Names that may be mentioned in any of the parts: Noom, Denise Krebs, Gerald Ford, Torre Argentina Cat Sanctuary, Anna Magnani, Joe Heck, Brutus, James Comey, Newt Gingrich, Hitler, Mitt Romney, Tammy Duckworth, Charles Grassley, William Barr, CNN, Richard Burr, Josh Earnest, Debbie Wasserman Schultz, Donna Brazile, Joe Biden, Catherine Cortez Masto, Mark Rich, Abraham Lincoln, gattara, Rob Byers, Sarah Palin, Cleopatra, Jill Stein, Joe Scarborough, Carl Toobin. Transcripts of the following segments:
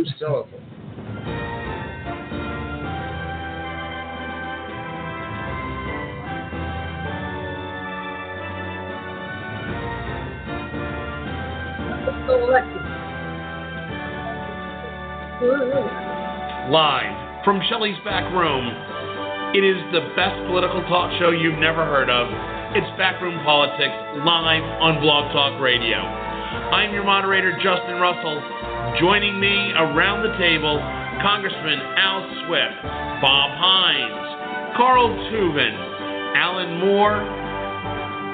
News Telephone. Live from Shelley's Backroom, it is the best political talk show you've never heard of. It's Backroom Politics, live on Blog Talk Radio. I'm your moderator, Justin Russell. Joining me around the table, Congressman Al Swift, Bob Hines, Carl Toobin, Alan Moore,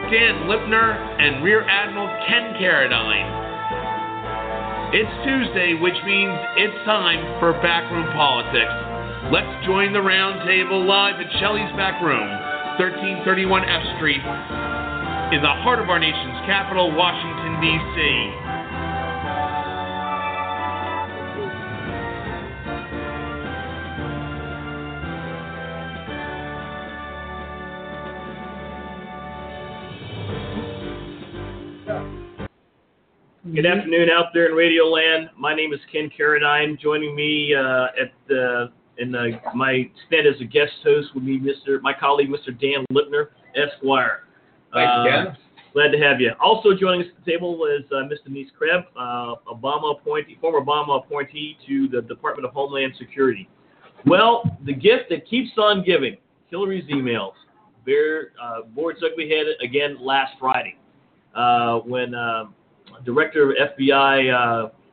Dan Lipner, and Rear Admiral Ken Carradine. It's Tuesday, which means it's time for Backroom Politics. Let's join the roundtable live at Shelley's Backroom, 1331 F Street, in the heart of our nation's capital, Washington, D.C. Good afternoon out there in Radio Land. My name is Ken Carradine. Joining me my stand as a guest host would be my colleague, Mr. Dan Lipner, Esquire. Thanks, Ken. Glad to have you. Also joining us at the table is Ms. Denise Krebs, former Obama appointee to the Department of Homeland Security. Well, the gift that keeps on giving, Hillary's emails. Board Zuckley had it again last Friday when Director of FBI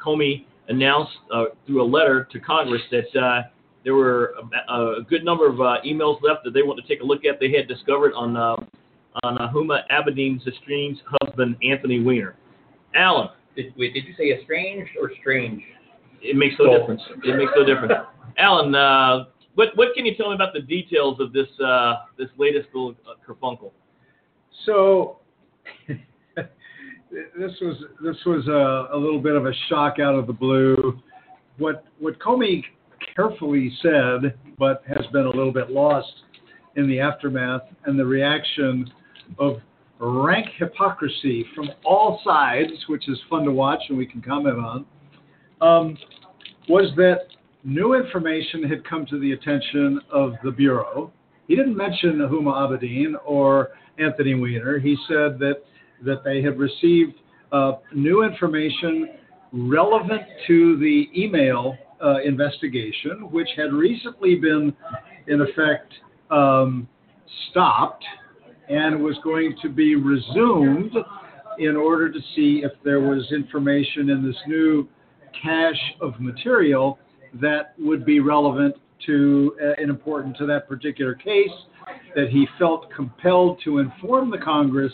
Comey announced through a letter to Congress that there were a good number of emails left that they wanted to take a look at. They had discovered on Huma Abedin's estranged husband, Anthony Weiner. Alan. Did you say estranged or strange? It makes no difference. Alan, what can you tell me about the details of this this latest little kerfunkel? So... This was a little bit of a shock out of the blue. What Comey carefully said, but has been a little bit lost in the aftermath and the reaction of rank hypocrisy from all sides, which is fun to watch and we can comment on, was that new information had come to the attention of the Bureau. He didn't mention Huma Abedin or Anthony Weiner. He said that they had received new information relevant to the email investigation, which had recently been, in effect, stopped and was going to be resumed in order to see if there was information in this new cache of material that would be relevant to and important to that particular case, that he felt compelled to inform the Congress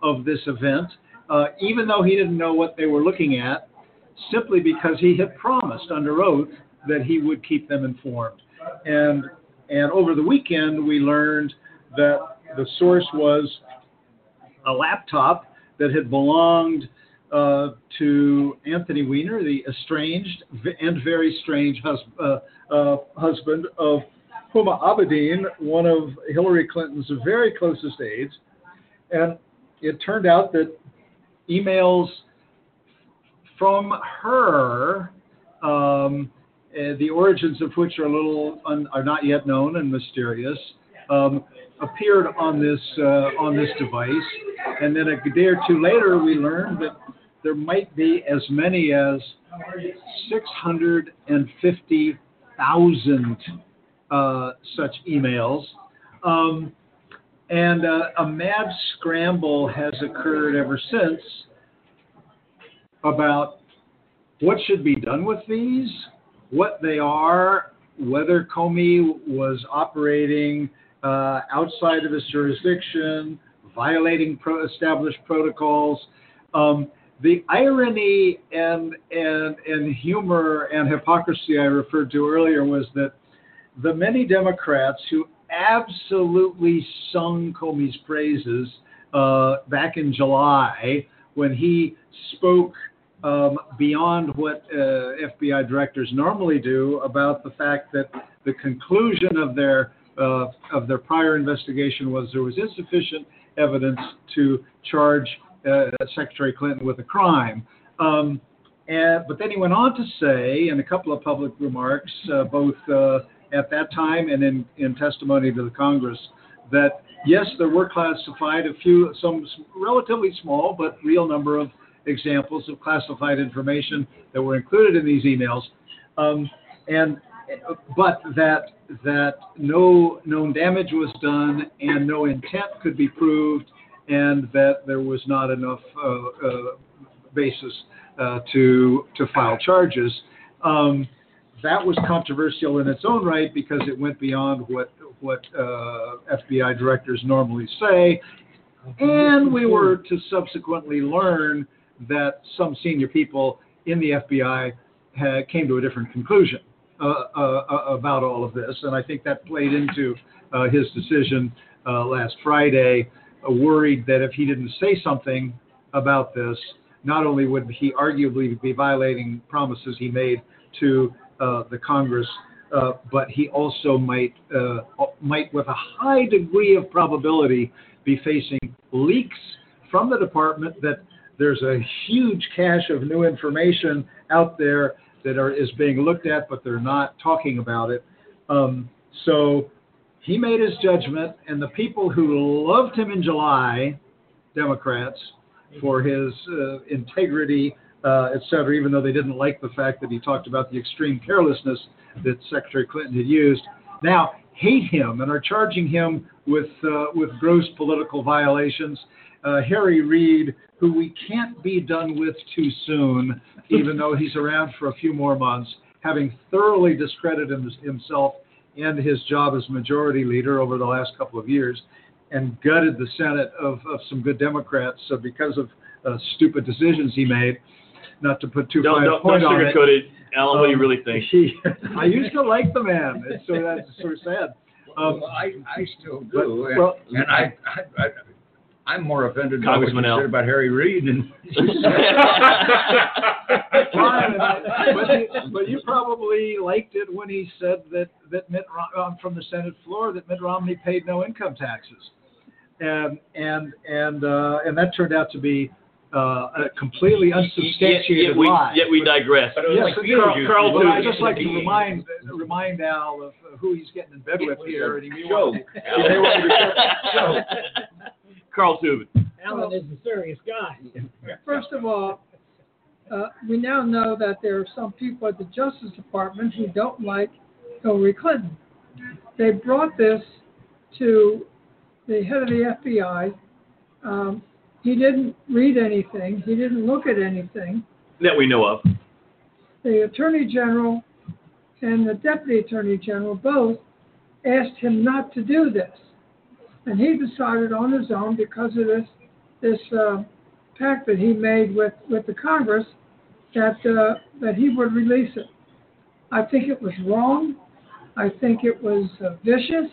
of this event, even though he didn't know what they were looking at, simply because he had promised under oath that he would keep them informed. And over the weekend, we learned that the source was a laptop that had belonged to Anthony Weiner, the estranged and very strange husband of Huma Abedin, one of Hillary Clinton's very closest aides. And it turned out that emails from her, the origins of which are are not yet known and mysterious, appeared on this device. And then a day or two later, we learned that there might be as many as 650,000 such emails. And a mad scramble has occurred ever since about what should be done with these, what they are, whether Comey was operating outside of his jurisdiction, violating established protocols. The irony and humor and hypocrisy I referred to earlier was that the many Democrats who absolutely sung Comey's praises back in July when he spoke beyond what FBI directors normally do about the fact that the conclusion of their prior investigation was there was insufficient evidence to charge Secretary Clinton with a crime. But then he went on to say in a couple of public remarks, both at that time and in testimony to the Congress, that yes, there were classified some relatively small but real number of examples of classified information that were included in these emails, but that no known damage was done and no intent could be proved, and that there was not enough basis to file charges. That was controversial in its own right because it went beyond what FBI directors normally say, and we were to subsequently learn that some senior people in the FBI came to a different conclusion about all of this, and I think that played into his decision last Friday, worried that if he didn't say something about this, not only would he arguably be violating promises he made to the Congress, but he also might, with a high degree of probability, be facing leaks from the department that there's a huge cache of new information out there that is being looked at, but they're not talking about it. So he made his judgment, and the people who loved him in July, Democrats, for his integrity, et cetera, even though they didn't like the fact that he talked about the extreme carelessness that Secretary Clinton had used, now hate him and are charging him with gross political violations. Harry Reid, who we can't be done with too soon, even though he's around for a few more months, having thoroughly discredited himself and his job as majority leader over the last couple of years, and gutted the Senate of some good Democrats because of stupid decisions he made. Not to put too fine a point on it. Don't sugarcoat it. Alan, what do you really think? I used to like the man. It's so, that's so sad. Well, I still do. I'm more offended by what you said about Harry Reid. But you probably liked it when he said that Mitt from the Senate floor that Mitt Romney paid no income taxes, and that turned out to be a completely unsubstantiated lie. Yet we digress. But I just like to remind Al of who he's getting in bed with here, and he may want to be Carl Toobin. Alan is a serious guy. First of all, we now know that there are some people at the Justice Department who don't like Hillary Clinton. They brought this to the head of the FBI. He didn't read anything. He didn't look at anything that we know of. The Attorney General and the Deputy Attorney General both asked him not to do this. And he decided on his own because of this pact that he made with the Congress that he would release it. I think it was wrong. I think it was vicious.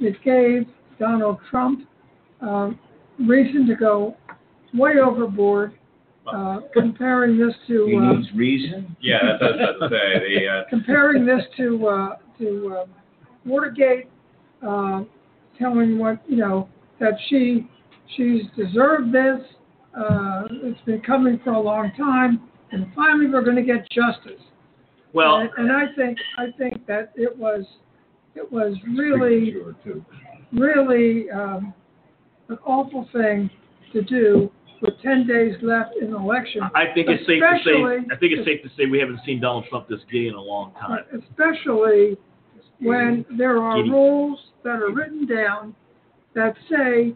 It gave Donald Trump reason to go way overboard, comparing this to... He needs reason? Yeah, that's say. Comparing this to Watergate... telling what that she's deserved this. It's been coming for a long time, and finally we're going to get justice. Well, and I think that it was really an awful thing to do with 10 days left in the election. I think it's safe to say we haven't seen Donald Trump this gay in a long time. Especially when there are rules that are written down that say,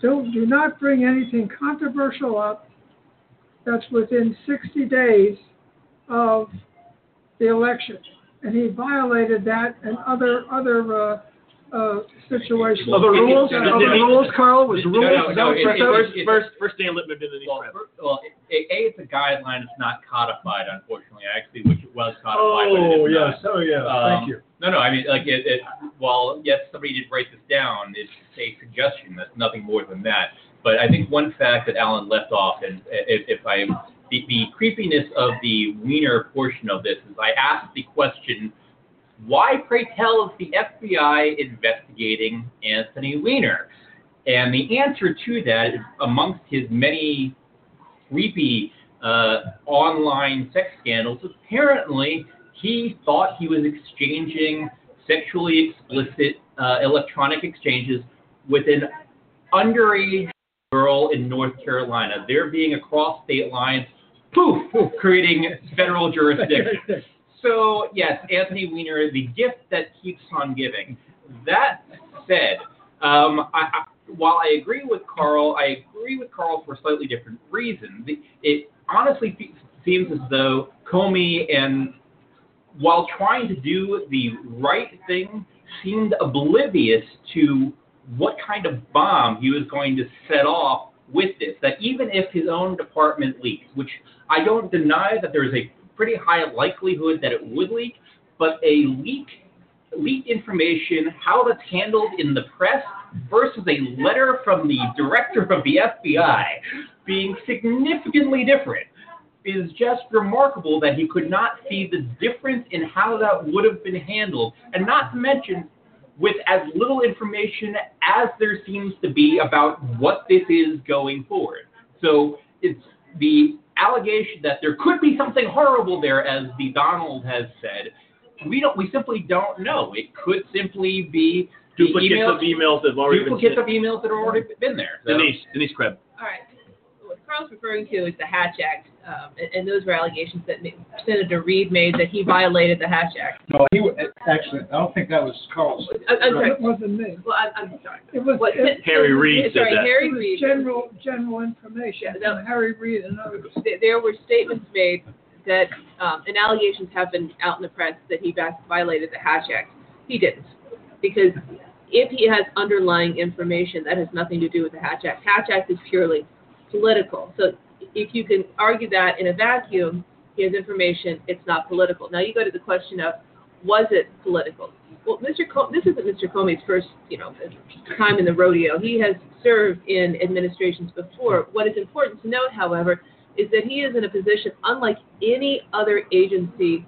do not bring anything controversial up that's within 60 days of the election. And he violated that and other situations. Other rules? Other rules, Carl? Was rules? First Dan Lipner did the prep. Well, it's a guideline. It's not codified, unfortunately. Actually, which it was codified. Oh, yes. Not. Oh, yeah. Thank you. No. I mean, like, while yes, somebody did write this down, it's a suggestion. That's nothing more than that. But I think one fact that Alan left off, and the creepiness of the Weiner portion of this is, I asked the question, why, pray tell, is the FBI investigating Anthony Weiner? And the answer to that, amongst his many creepy online sex scandals. Apparently, he thought he was exchanging sexually explicit electronic exchanges with an underage girl in North Carolina. There being a cross-state line, poof, creating federal jurisdiction. So, yes, Anthony Weiner, the gift that keeps on giving. That said, while I agree with Carl, for a slightly different reason. It honestly seems as though Comey, and while trying to do the right thing, seemed oblivious to what kind of bomb he was going to set off with this, that even if his own department leaks, which I don't deny that there is a pretty high likelihood that it would leak, but a leaked information, how that's handled in the press versus a letter from the director of the FBI being significantly different is just remarkable that he could not see the difference in how that would have been handled, and not to mention with as little information as there seems to be about what this is going forward. So it's the allegation that there could be something horrible there, as the Donald has said. We simply don't know. It could simply be duplicates of emails that have already been there. So. Denise Krebs. All right. What Carl's referring to is the Hatch Act, and those were allegations that Senator Reid made that he violated the Hatch Act. No, I don't think that was Carl's. I'm sorry. It wasn't me. Well, I'm sorry. It was Harry Reid said that. Harry Reid. General information. Yeah, no, Harry Reid and others. There were statements made that, and allegations have been out in the press that he violated the Hatch Act. He didn't, because if he has underlying information, that has nothing to do with the Hatch Act. Hatch Act is purely political. So if you can argue that in a vacuum, he has information, it's not political. Now you go to the question of, was it political? Well, this isn't Mr. Comey's first, time in the rodeo. He has served in administrations before. What is important to note, however, is that he is in a position unlike any other agency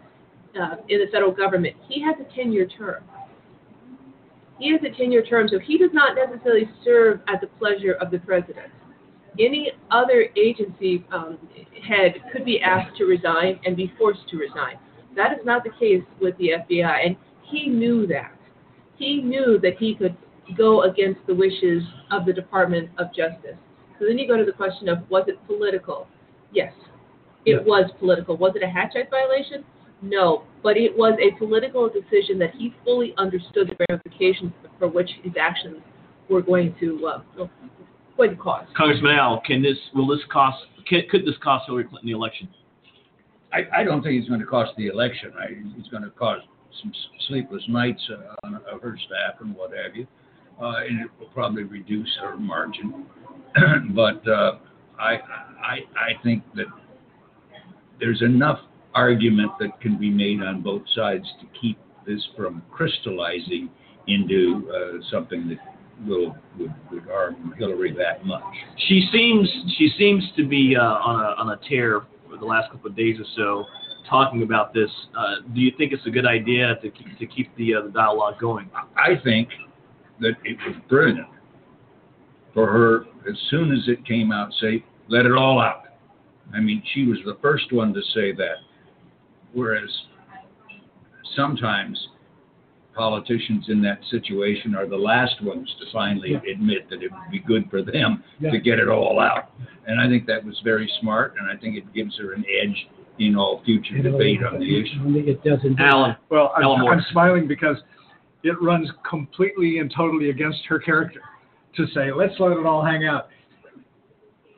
in the federal government. He has a 10-year term. He has a 10-year term, so he does not necessarily serve at the pleasure of the president. Any other agency head could be asked to resign and be forced to resign. That is not the case with the FBI, and he knew that. He knew that he could go against the wishes of the Department of Justice. So then you go to the question of, was it political? Yes, it was political. Was it a Hatch Act violation? No, but it was a political decision that he fully understood the ramifications for which his actions were going to cost. Congressman Al, could this cost Hillary Clinton the election? I don't think it's going to cost the election. It's going to cost some sleepless nights of her staff and what have you, and it will probably reduce her margin. But I think that there's enough argument that can be made on both sides to keep this from crystallizing into something that would harm Hillary that much. She seems to be on a tear for the last couple of days or so, talking about this. Do you think it's a good idea to keep the dialogue going? I think that it was brilliant for her. As soon as it came out, say, let it all out. I mean, she was the first one to say that. Whereas sometimes politicians in that situation are the last ones to finally admit that it would be good for them to get it all out. And I think that was very smart, and I think it gives her an edge in all future debate on the issue. I think it doesn't. Alan. Well, I'm smiling because it runs completely and totally against her character to say, let's let it all hang out.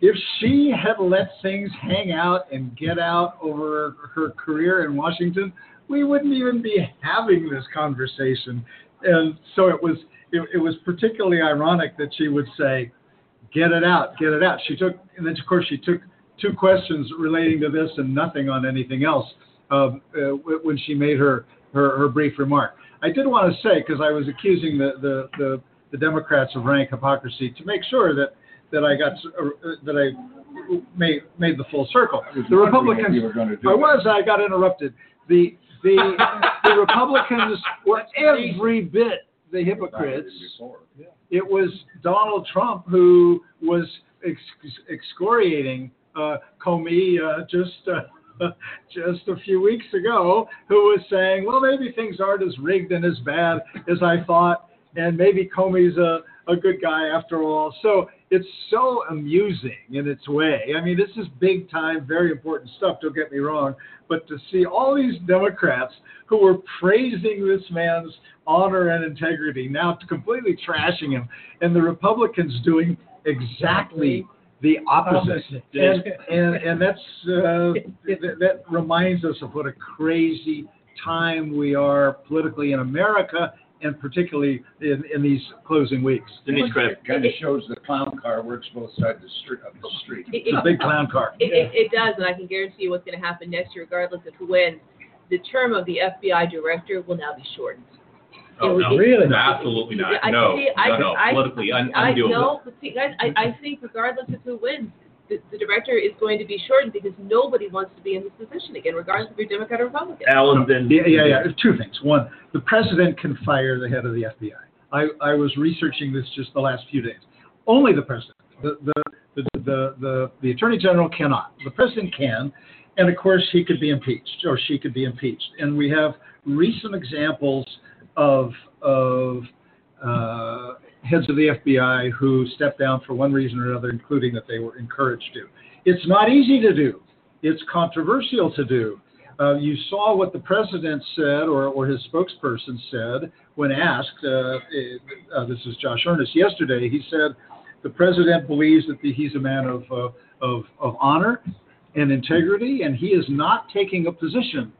If she had let things hang out and get out over her career in Washington, we wouldn't even be having this conversation. And so it was particularly ironic that she would say, get it out, get it out. She took two questions relating to this and nothing on anything else when she made her brief remark. I did want to say, because I was accusing the Democrats of rank hypocrisy, to make sure that I made the full circle. The Republicans. I got interrupted. The Republicans were every bit the hypocrites. It was Donald Trump who was excoriating Comey just a few weeks ago, who was saying, well, maybe things aren't as rigged and as bad as I thought, and maybe Comey's a good guy after all. So it's so amusing in its way. I mean, this is big time, very important stuff, don't get me wrong. But to see all these Democrats who were praising this man's honor and integrity, now completely trashing him, and the Republicans doing exactly the opposite. And that's that reminds us of what a crazy time we are politically in America, and particularly in these closing weeks. Denise Krebs. It kind of shows the clown car works both sides of the street. It's a big clown car. It does, and I can guarantee you what's going to happen next year, regardless of who wins. The term of the FBI director will now be shortened. Absolutely not. Politically undoable. I think regardless of who wins, the director is going to be shortened because nobody wants to be in this position again, regardless if you're Democrat or Republican. Alan, then two things. One, the president can fire the head of the FBI. I was researching this just the last few days. Only the president. The attorney general cannot. The president can, and of course he could be impeached or she could be impeached. And we have recent examples of heads of the FBI who stepped down for one reason or another, including that they were encouraged to. It's not easy to do. It's controversial to do. You saw what the president said or his spokesperson said when asked, this is Josh Earnest, yesterday. He said the president believes that he's a man of honor and integrity, and he is not taking a position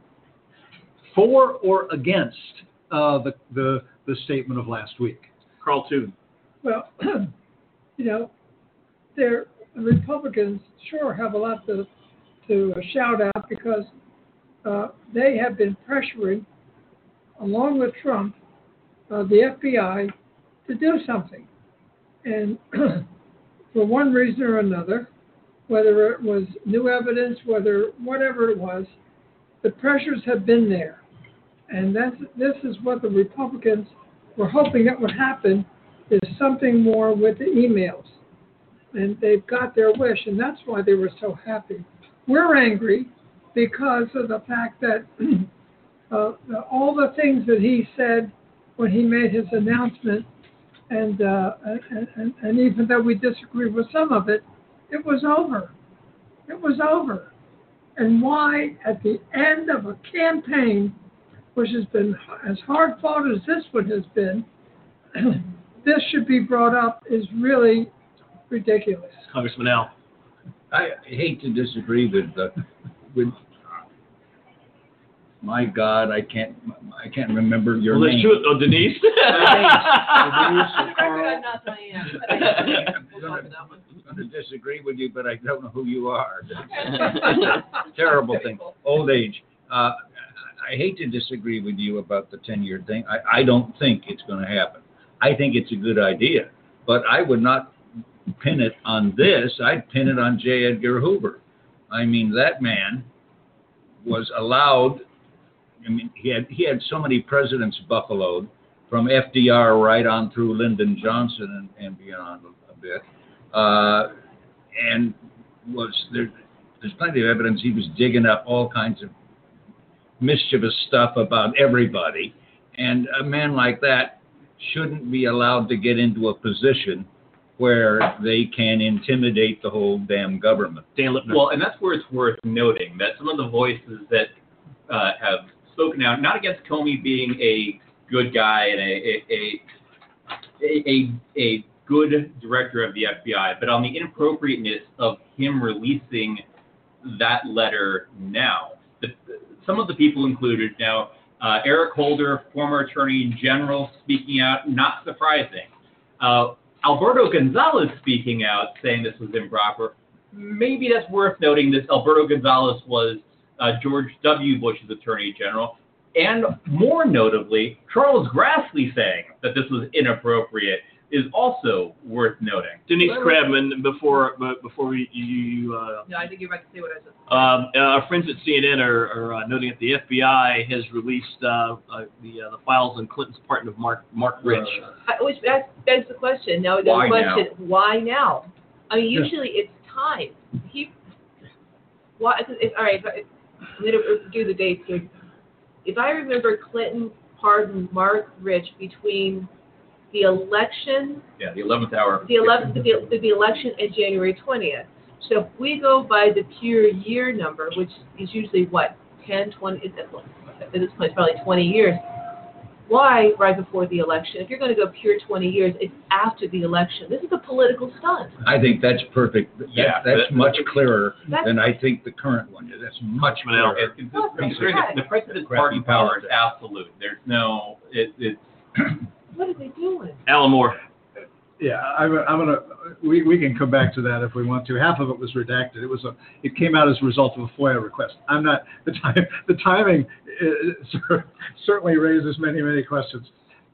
for or against the statement of last week. Carl Toobin. Well, the Republicans sure have a lot to shout out because they have been pressuring, along with Trump, the FBI to do something. And for one reason or another, whether it was new evidence, whatever it was, the pressures have been there. And this is what the Republicans were hoping that would happen, is something more with the emails. And they've got their wish, and that's why they were so happy. We're angry because of the fact that all the things that he said when he made his announcement, and even though we disagreed with some of it, it was over. It was over. And why, at the end of a campaign, which has been as hard-fought as this one has been, this should be brought up is really ridiculous. Congressman Al. I hate to disagree with my God, I can't remember your name. Oh, Denise? I'm going to disagree with you, but I don't know who you are. Terrible thing. Old age. I hate to disagree with you about the 10-year thing. I don't think it's going to happen. I think it's a good idea, but I would not pin it on this. I'd pin it on J. Edgar Hoover. I mean, that man was allowed. I mean, he had so many presidents buffaloed, from FDR right on through Lyndon Johnson and beyond a bit, and was there. There's plenty of evidence he was digging up all kinds of mischievous stuff about everybody, and a man like that shouldn't be allowed to get into a position where they can intimidate the whole damn government. Dan Lipner. Well, and that's where it's worth noting that some of the voices that have spoken out, not against Comey being a good guy and a good director of the FBI, but on the inappropriateness of him releasing that letter now. Some of the people included now, Eric Holder, former attorney general, speaking out, not surprising. Alberto Gonzales speaking out, saying this was improper. Maybe that's worth noting that Alberto Gonzales was George W. Bush's attorney general. And more notably, Charles Grassley saying that this was inappropriate is also worth noting. Denise Krebman, before you... No, I think you're about to say what I said. Our friends at CNN are noting that the FBI has released the files on Clinton's partner, Mark Rich. Which begs the question. Why now? Why now? I mean, usually it's time. He Well, all right, I'm going to do the dates here. If I remember, Clinton pardoned Mark Rich between the election. Yeah, the 11th hour. The 11th, the election and January 20th. So if we go by the pure year number, which is usually what, 10, 20, at this point it's probably 20 years. Why right before the election? If you're going to go pure 20 years, it's after the election. This is a political stunt. I think that's perfect. Yeah, that's much clearer than I think the current one is. That's much clearer. The president's party power is absolute. There's no. What are they doing? Alan Moore. Yeah, I'm gonna. We can come back to that if we want to. Half of it was redacted. It came out as a result of a FOIA request. I'm not. The timing certainly raises many questions,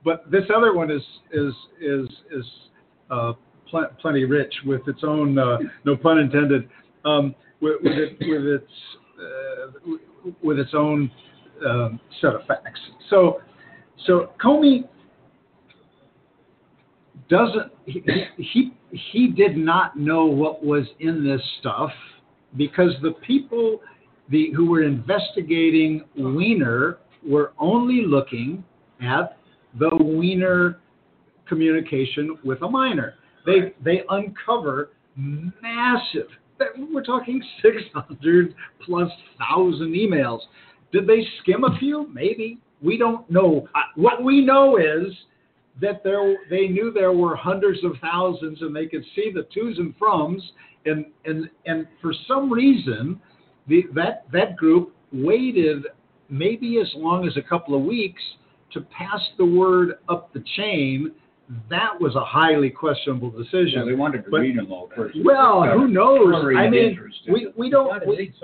but this other one is plenty rich with its own no pun intended with its own set of facts. So Comey. He did not know what was in this stuff because the people who were investigating Weiner were only looking at the Weiner communication with a minor. They uncover massive, we're talking 600,000+ emails. Did they skim a few? Maybe. We don't know. What we know is that they knew there were hundreds of thousands, and they could see the twos and froms, and for some reason, that group waited maybe as long as a couple of weeks to pass the word up the chain. That was a highly questionable decision. Yeah, they wanted to read them all first. Well, who knows? I mean, we don't.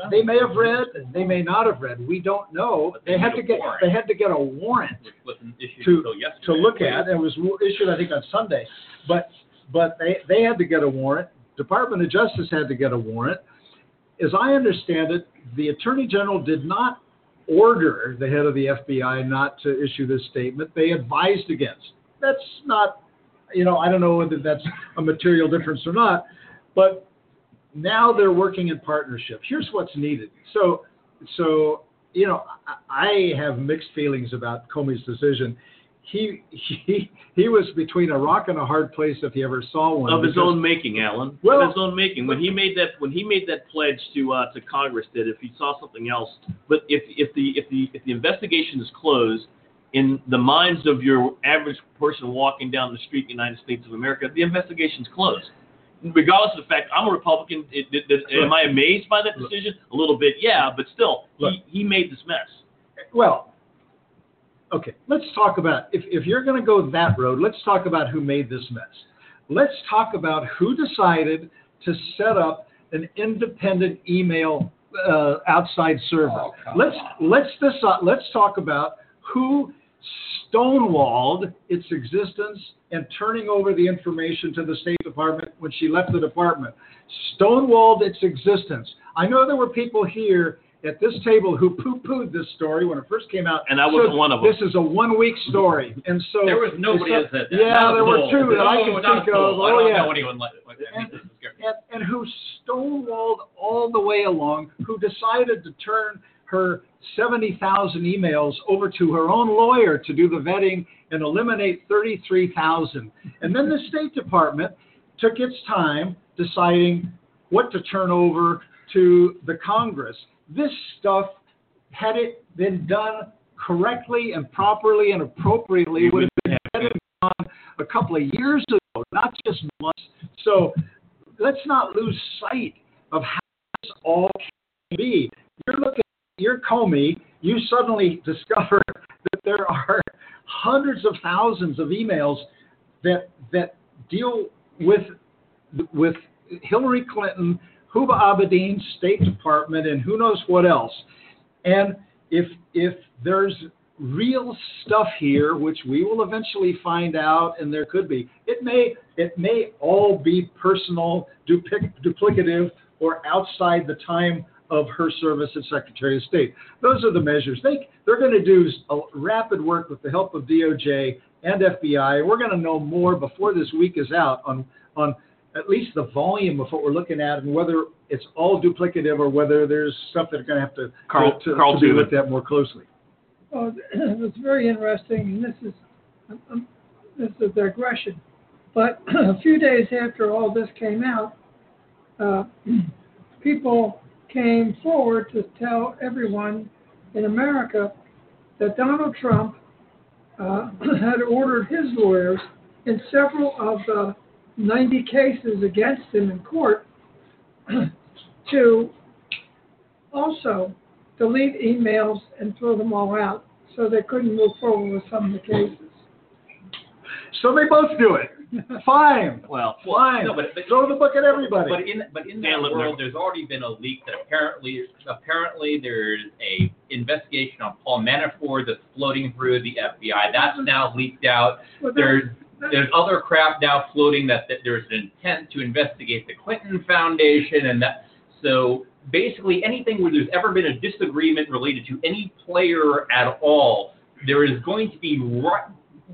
They may have read. They may not have read. We don't know. They had to get a warrant to look at. It was issued, I think, on Sunday. But they had to get a warrant. Department of Justice had to get a warrant. As I understand it, the Attorney General did not order the head of the FBI not to issue this statement. They advised against. That's not, I don't know whether that's a material difference or not, but now they're working in partnership. Here's what's needed. So I have mixed feelings about Comey's decision. He was between a rock and a hard place if he ever saw one. Of his own making, Alan. Well, of his own making. When he made that pledge to Congress that if he saw something else, but if the investigation is closed. In the minds of your average person walking down the street in the United States of America, the investigation's closed. Regardless of the fact, I'm a Republican. Am I amazed by that decision? A little bit, yeah, but still, he made this mess. Well, okay, let's talk about, if you're going to go that road, let's talk about who made this mess. Let's talk about who decided to set up an independent email outside server. Oh, let's talk about who stonewalled its existence and turning over the information to the State Department when she left the department. Stonewalled its existence. I know there were people here at this table who poo-pooed this story when it first came out. And I wasn't one of them. This is a one-week story. And so there was nobody that said that. Yeah, there were two that I can think of. I don't know anyone like that. And who stonewalled all the way along, who decided to turn her 70,000 emails over to her own lawyer to do the vetting and eliminate 33,000. And then the State Department took its time deciding what to turn over to the Congress. This stuff, had it been done correctly and properly and appropriately, would have been vetted on a couple of years ago, not just months. So let's not lose sight of how this all can be. You're Comey, you suddenly discover that there are hundreds of thousands of emails that deal with Hillary Clinton, Huma Abedin, State Department, and who knows what else. And if there's real stuff here, which we will eventually find out, and there could be, it may all be personal, duplicative, or outside the time of her service as Secretary of State. Those are the measures. They're going to do a rapid work with the help of DOJ and FBI. We're going to know more before this week is out on at least the volume of what we're looking at, and whether it's all duplicative or whether there's something that's going to have to be looked at more closely. Oh, it was very interesting, and this is a digression. But a few days after all this came out, people came forward to tell everyone in America that Donald Trump had ordered his lawyers in several of the 90 cases against him in court to also delete emails and throw them all out so they couldn't move forward with some of the cases. So they both do it. Fine. Well, fine. No, but throw the book at everybody. But in that world, there's already been a leak that apparently there's a investigation on Paul Manafort that's floating through the FBI. That's now leaked out. Well, there's other crap now floating that there's an intent to investigate the Clinton Foundation, and that so basically anything where there's ever been a disagreement related to any player at all, there is going to be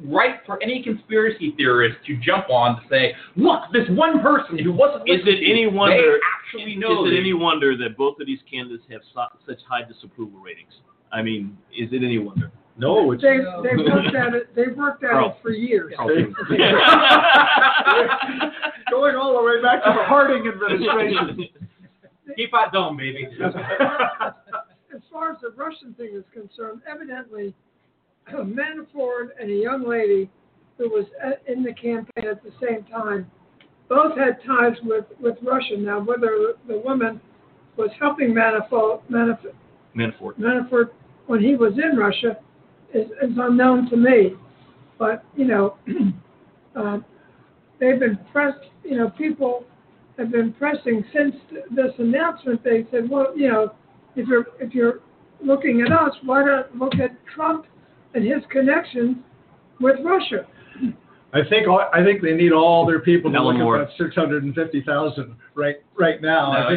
right for any conspiracy theorist to jump on to say, look, this one person who wasn't. Is it any wonder that both of these candidates have such high disapproval ratings? I mean, is it any wonder? No, it's not. They've worked at it. They've worked at it for years. Going all the way back to the Harding administration. Keep that dumb, baby. As far as the Russian thing is concerned, evidently, Manafort and a young lady who was in the campaign at the same time both had ties with Russia. Now, whether the woman was helping Manafort when he was in Russia is unknown to me. But, you know, they've been pressed, you know, people have been pressing since this announcement. They said, well, you know, if you're looking at us, why not look at Trump and his connections with Russia? I think they need all their people to look at about 650,000 right now. No,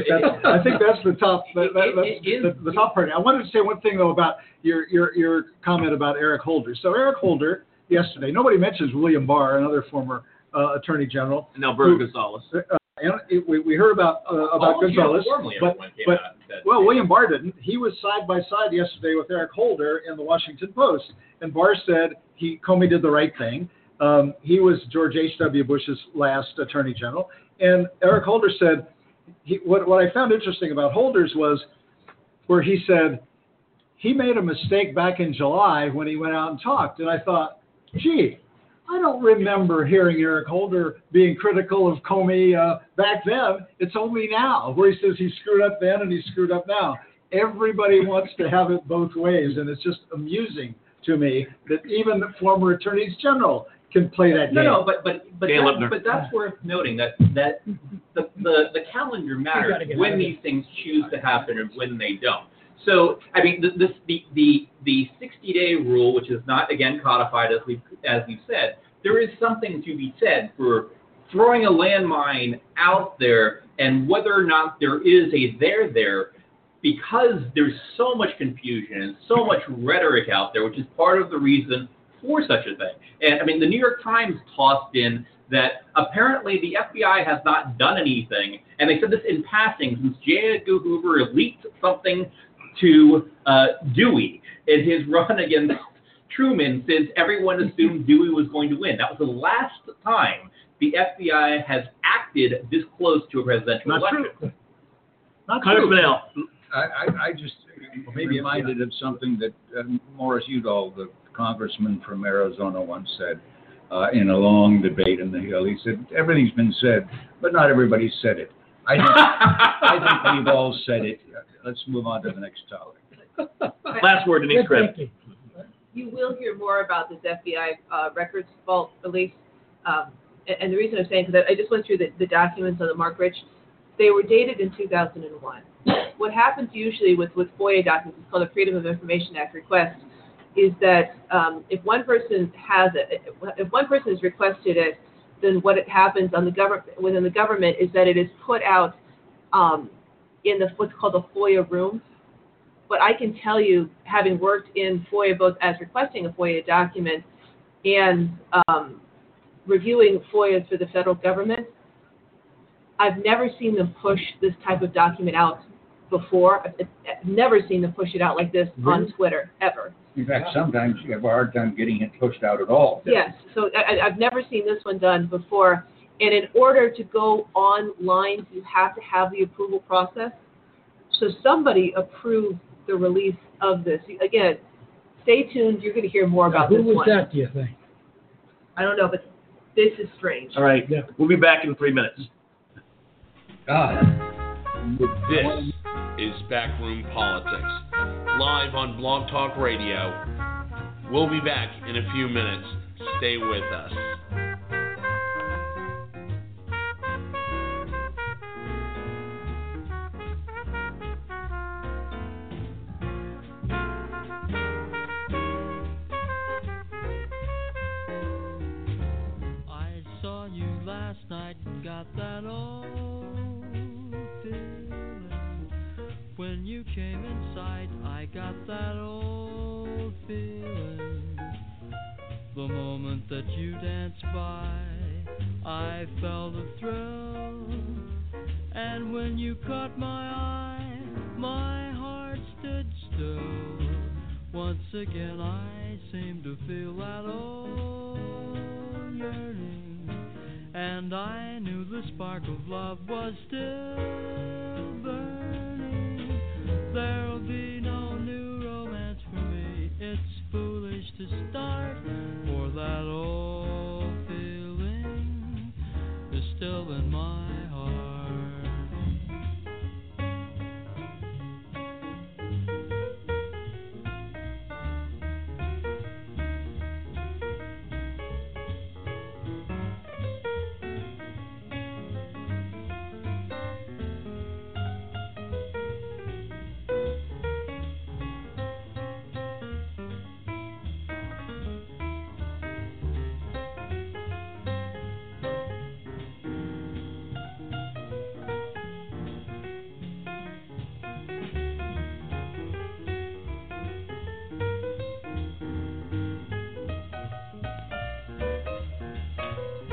I think that's the top. That's the top part. I wanted to say one thing though about your comment about Eric Holder. So Eric Holder yesterday, nobody mentions William Barr, another former Attorney General, and Alberto Gonzales. We heard about Gonzales, but William Barr didn't. He was side by side yesterday with Eric Holder in the Washington Post, and Barr said Comey did the right thing. He was George H.W. Bush's last Attorney General, and Eric Holder said what I found interesting about Holder's was where he said he made a mistake back in July when he went out and talked, and I thought, gee, I don't remember hearing Eric Holder being critical of Comey back then. It's only now where he says he screwed up then and he screwed up now. Everybody wants to have it both ways, and it's just amusing to me that even the former attorneys general can play that game. No, but that's worth noting that the calendar matters when these things choose to happen and when they don't. So, I mean, the 60-day rule, which is not, again, codified, as we've said, there is something to be said for throwing a landmine out there, and whether or not there is a there, because there's so much confusion and so much rhetoric out there, which is part of the reason for such a thing. And, I mean, the New York Times tossed in that apparently the FBI has not done anything, and they said this in passing, since J. Edgar Hoover leaked something to Dewey in his run against Truman, since everyone assumed Dewey was going to win. That was the last time the FBI has acted this close to a presidential election. True. Not true. I just reminded of something that Morris Udall, the congressman from Arizona, once said in a long debate in the Hill. He said, everything's been said, but not everybody said it. I think we've all said it. Let's move on to the next topic. Last word, Denise Krebs. You will hear more about this FBI records vault release. And the reason I'm saying, because I just went through the documents on the Mark Rich. They were dated in 2001. What happens usually with FOIA documents, it's called a Freedom of Information Act request, is that if one person has it, if one person has requested it, then what it happens within the government is that it is put out in what's called the FOIA room. But I can tell you, having worked in FOIA, both as requesting a FOIA document and reviewing FOIAs for the federal government, I've never seen them push this type of document out before. I've never seen them push it out like this on Twitter, ever. In fact, sometimes you have a hard time getting it pushed out at all. Yes, so I've never seen this one done before. And in order to go online, you have to have the approval process. So somebody approved the release of this. Again, stay tuned. You're going to hear more about this one. Who was that, do you think? I don't know, but this is strange. All right. Yeah. We'll be back in 3 minutes. God. This is Backroom Politics, live on Blog Talk Radio. We'll be back in a few minutes. Stay with us.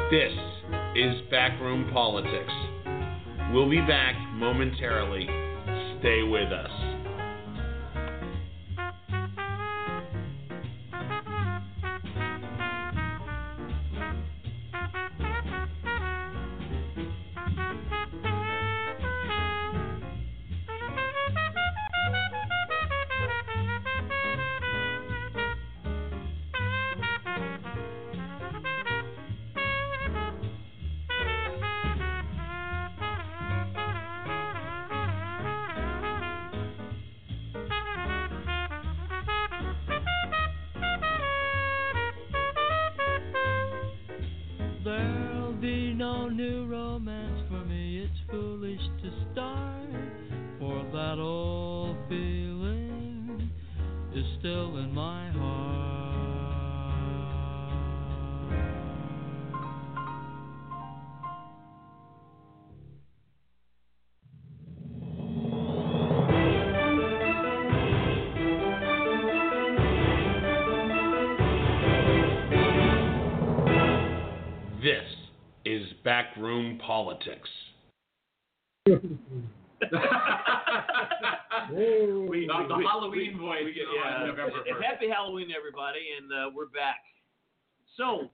This is Backroom Politics. We'll be back momentarily. Stay with us. Backroom Politics. The Halloween voice. Yeah, it's happy Halloween, everybody, and we're back. So,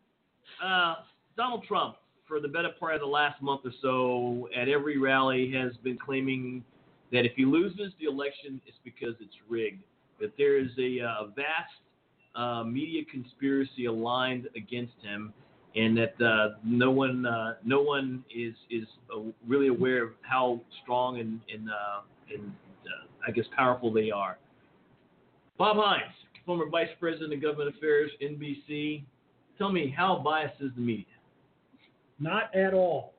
Donald Trump, for the better part of the last month or so, at every rally has been claiming that if he loses the election, it's because it's rigged, that there is a vast media conspiracy aligned against him, and that no one is really aware of how strong and I guess powerful they are. Bob Hines, former Vice President of Government Affairs, NBC. Tell me, how biased is the media? Not at all.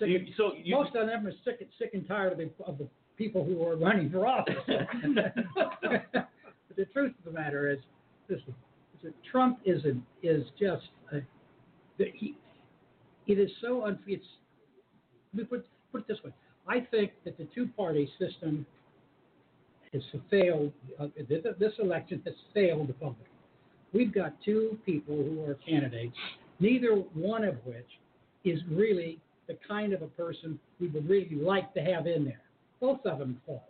Most of them are sick and tired of the people who are running for office. But the truth of the matter is, listen, Trump is just. It is so unfair. Let me put it this way. I think that the two-party system has failed. This election has failed the public. We've got two people who are candidates, neither one of which is really the kind of a person we would really like to have in there. Both of them fall.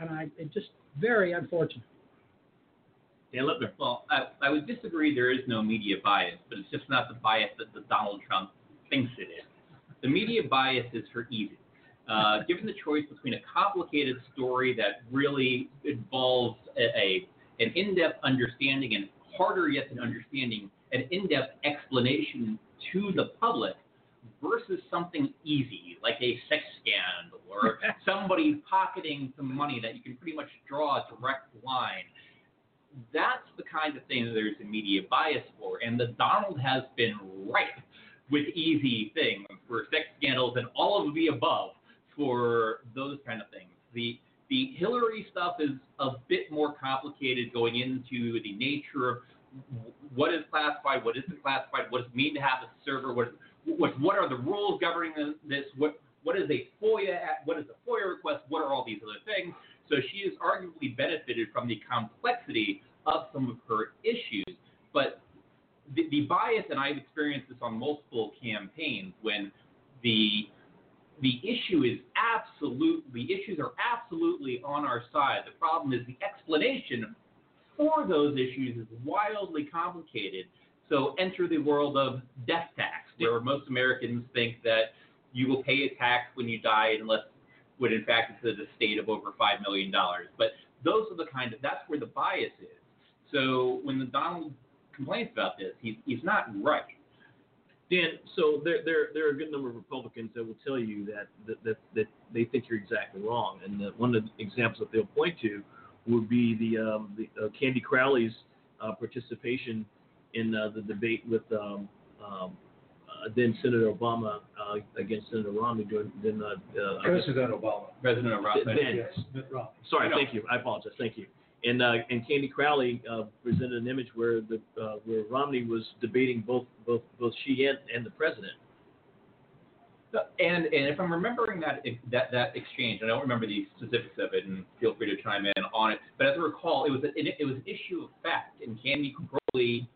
And it's just very unfortunate. Dan Lipner, well, I would disagree there is no media bias, but it's just not the bias that the Donald Trump thinks it is. The media bias is for evil. Given the choice between a complicated story that really involves an in-depth understanding and harder yet than understanding, an in-depth explanation to the public versus something easy, like a sex scandal or somebody pocketing some money that you can pretty much draw a direct line. That's the kind of thing that there's a media bias for, and the Donald has been ripe with easy things for sex scandals and all of the above for those kind of things. The Hillary stuff is a bit more complicated, going into the nature of what is classified, what isn't classified, what does it mean to have a server, what are the rules governing this, what is a FOIA, what is a FOIA request, what are all these other things. So she has arguably benefited from the complexity of some of her issues. But the bias, and I've experienced this on multiple campaigns, when the issues are absolutely on our side. The problem is the explanation for those issues is wildly complicated. So enter the world of death tax, where most Americans think that you will pay a tax when you die when in fact it's an estate of over $5 million. But those are that's where the bias is. So when the Donald complains about this, he's not right. Dan, so there are a good number of Republicans that will tell you that they think you're exactly wrong. And one of the examples that they'll point to would be the Candy Crowley's participation in the debate with then Senator Obama against Senator Romney. President Obama. Mitt Romney. Sorry, thank you. I apologize. Thank you. And Candy Crowley presented an image where where Romney was debating both she and the president. And if I'm remembering that exchange, I don't remember the specifics of it, and feel free to chime in on it. But as I recall, it was an issue of fact, and Candy Crowley.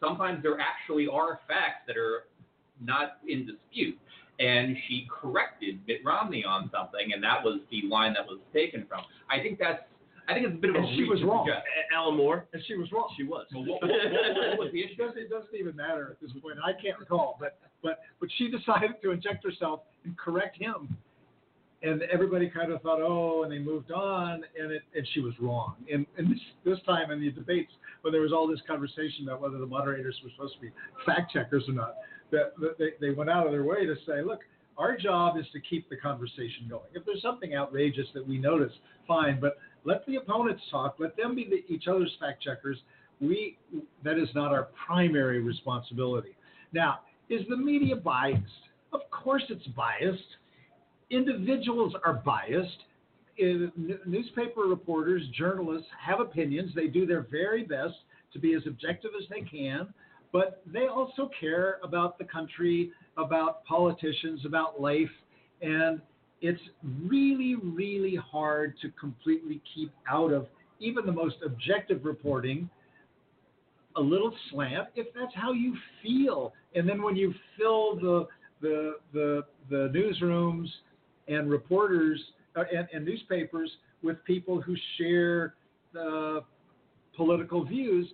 Sometimes there actually are facts that are not in dispute. And she corrected Mitt Romney on something, and that was the line that was taken from. I think it's a bit of a reach. She was wrong. Alan Moore. And she was wrong. She was. Well, what was the issue? It doesn't even matter at this point. I can't recall. But she decided to inject herself and correct him. And everybody kind of thought, and they moved on, and she was wrong. And this time in the debates, when there was all this conversation about whether the moderators were supposed to be fact checkers or not, that they went out of their way to say, look, our job is to keep the conversation going. If there's something outrageous that we notice, fine, but let the opponents talk. Let them be each other's fact checkers. That is not our primary responsibility. Now, is the media biased? Of course it's biased. Individuals are biased. Newspaper reporters, journalists have opinions. They do their very best to be as objective as they can, but they also care about the country, about politicians, about life, and it's really, really hard to completely keep out of even the most objective reporting a little slant if that's how you feel. And then when you fill the newsrooms and reporters and newspapers with people who share the political views,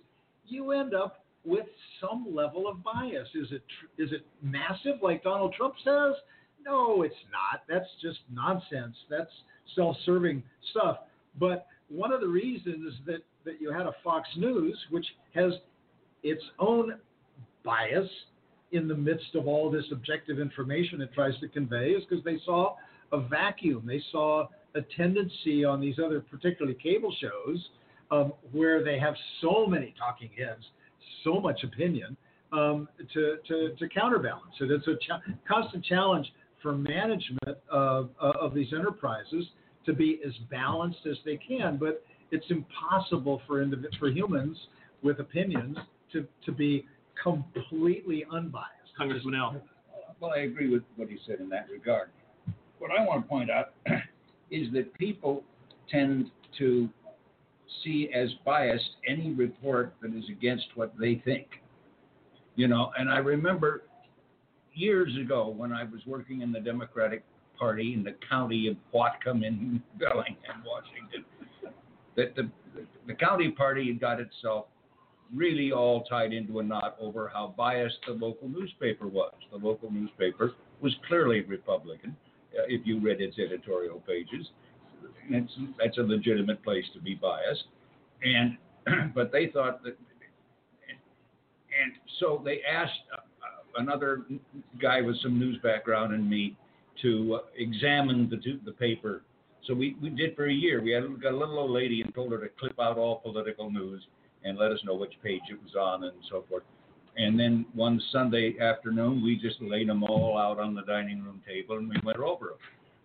you end up with some level of bias. Is it massive like Donald Trump says? No, it's not. That's just nonsense. That's self-serving stuff. But one of the reasons that you had a Fox News, which has its own bias in the midst of all this objective information it tries to convey, is because they saw a vacuum. They saw a tendency on these other, particularly cable shows, where they have so many talking heads, so much opinion, to counterbalance it. It's a constant challenge for management of these enterprises to be as balanced as they can, but it's impossible for humans with opinions to be completely unbiased. Congressman Al. Well, I agree with what you said in that regard. What I want to point out is that people tend to see as biased any report that is against what they think. And I remember years ago when I was working in the Democratic Party in the county of Whatcom in Bellingham, Washington, that the county party had got itself really all tied into a knot over how biased the local newspaper was. The local newspaper was clearly Republican, if you read its editorial pages. That's a legitimate place to be biased. But they thought that, and so they asked another guy with some news background and me to examine the paper. So we did for a year. We got a little old lady and told her to clip out all political news and let us know which page it was on and so forth. And then one Sunday afternoon, we just laid them all out on the dining room table and we went over them.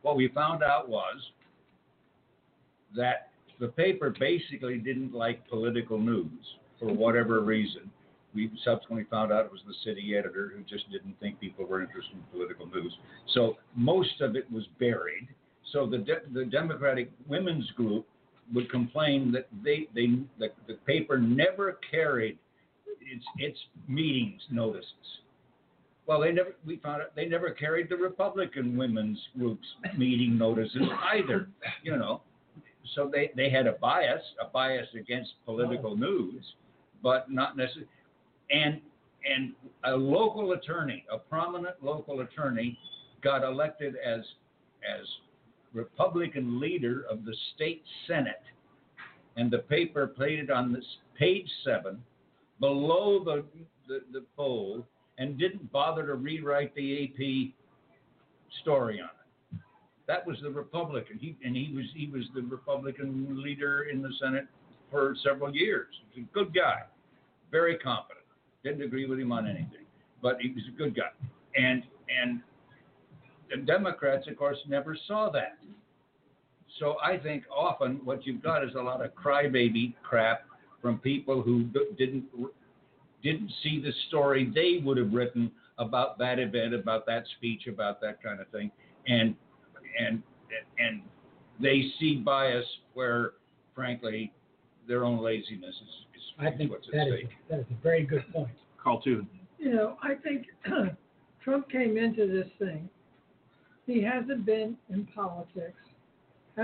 What we found out was that the paper basically didn't like political news for whatever reason. We subsequently found out it was the city editor who just didn't think people were interested in political news. So most of it was buried. So the Democratic women's group would complain that the paper never carried its meetings notices. Well, we found out they never carried the Republican women's group's meeting notices either, you know. So they had a bias against political news, but not necessarily. And a local attorney, a prominent local attorney, got elected as Republican leader of the state Senate, and the paper plated on this page 7, below the poll, and didn't bother to rewrite the AP story on it. That was the Republican. He was the Republican leader in the Senate for several years. He was a good guy, very competent. Didn't agree with him on anything, but he was a good guy. And the Democrats, of course, never saw that. So I think often what you've got is a lot of crybaby crap from people who didn't see the story they would have written about that event, about that speech, about that kind of thing. And they see bias where, frankly, their own laziness is I think what's at stake. That is a very good point. Carl Toobin. You know, I think Trump came into this thing. He hasn't been in politics. He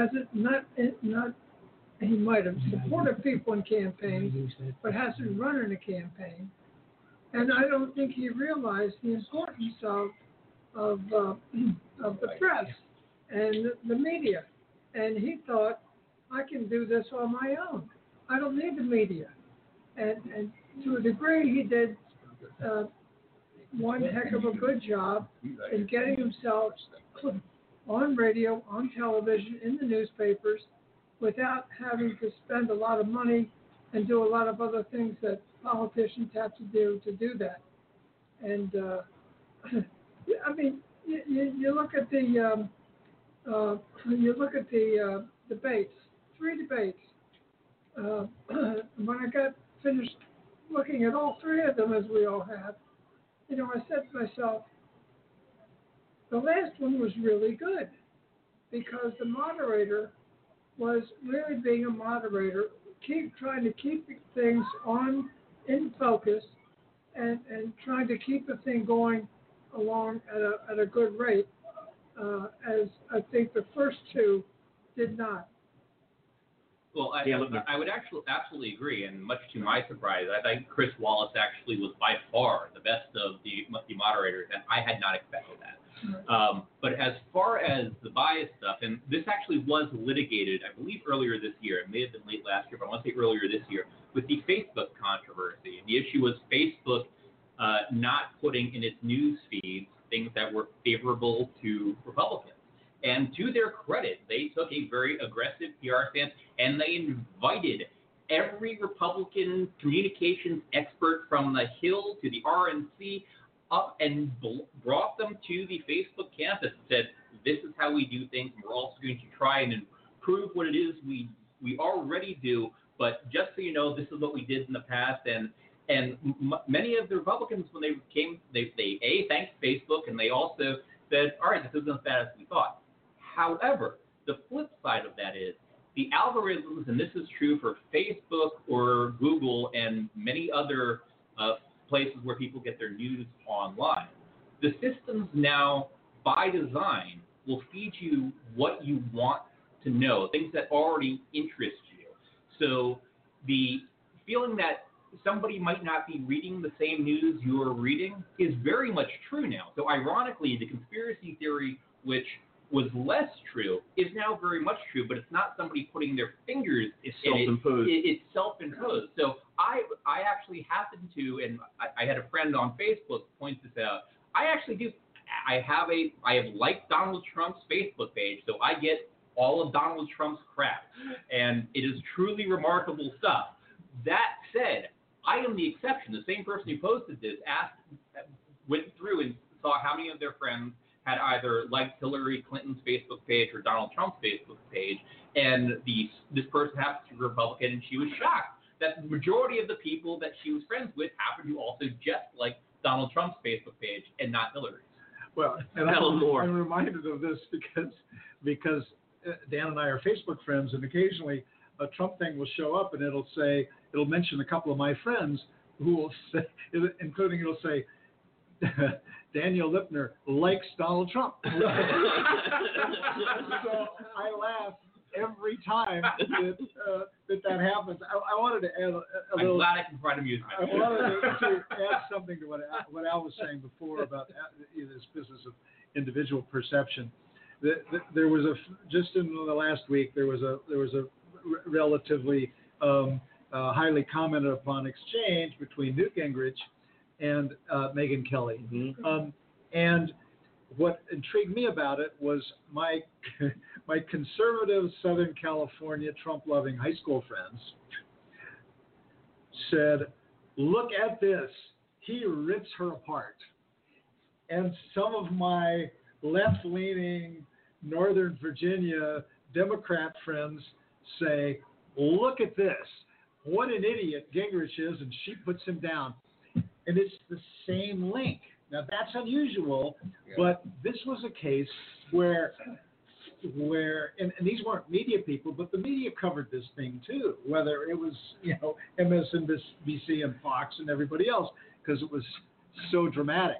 might have supported people in campaigns, but hasn't run in a campaign. And I don't think he realized the importance of the press and the media. And he thought, I can do this on my own. I don't need the media. And to a degree, he did one heck of a good job in getting himself on radio, on television, in the newspapers, without having to spend a lot of money and do a lot of other things that politicians have to do that. And, I mean, you look at the debates, 3 debates. When I got finished looking at all 3 of them, as we all have, you know, I said to myself, the last one was really good because the moderator was really being a moderator, trying to keep things in focus and trying to keep the thing going along at a good rate, as I think the first 2 did not. Well, I would actually absolutely agree, and much to my surprise, I think Chris Wallace actually was by far the best of the moderators, and I had not expected that. Mm-hmm. But as far as the bias stuff, and this actually was litigated, I believe, earlier this year. It may have been late last year, but I want to say earlier this year, with the Facebook controversy. And the issue was Facebook not putting in its news feeds things that were favorable to Republicans. And to their credit, they took a very aggressive PR stance, and they invited every Republican communications expert from the Hill to the RNC up and brought them to the Facebook campus and said, this is how we do things, and we're also going to try and improve what it is we already do, but just so you know, this is what we did in the past. And many of the Republicans, when they came, they thanked Facebook, and they also said, all right, this isn't as bad as we thought. However, the flip side of that is the algorithms, and this is true for Facebook or Google and many other places where people get their news online, The systems now, by design, will feed you what you want to know, things that already interest you. So the feeling that somebody might not be reading the same news you're reading is very much true now. So ironically, the conspiracy theory, which was less true, is now very much true, but it's not somebody putting their fingers in it. It's self-imposed. So I actually happened to, and I had a friend on Facebook point this out, I have liked Donald Trump's Facebook page, so I get all of Donald Trump's crap, and it is truly remarkable stuff. That said, I am the exception. The same person who posted this went through and saw how many of their friends had either liked Hillary Clinton's Facebook page or Donald Trump's Facebook page, and this person happens to be Republican, and she was shocked that the majority of the people that she was friends with happened to also just like Donald Trump's Facebook page and not Hillary's. Well, and Alan Moore. I'm reminded of this because Dan and I are Facebook friends, and occasionally a Trump thing will show up, and it'll mention a couple of my friends who will say, including it'll say, Daniel Lipner likes Donald Trump. So I laugh every time that happens. I wanted to add a little. I'm glad I can provide amusement. I wanted to add something to what Al was saying before about this business of individual perception. There was just in the last week there was a relatively highly commented upon exchange between Newt Gingrich and Megyn Kelly. Mm-hmm. And what intrigued me about it was my conservative Southern California Trump-loving high school friends said, "Look at this. He rips her apart." And some of my left-leaning Northern Virginia Democrat friends say, "Look at this. What an idiot Gingrich is, and she puts him down." And it's the same link. Now, that's unusual, but this was a case where and these weren't media people, but the media covered this thing too, whether it was, MSNBC and Fox and everybody else, because it was so dramatic.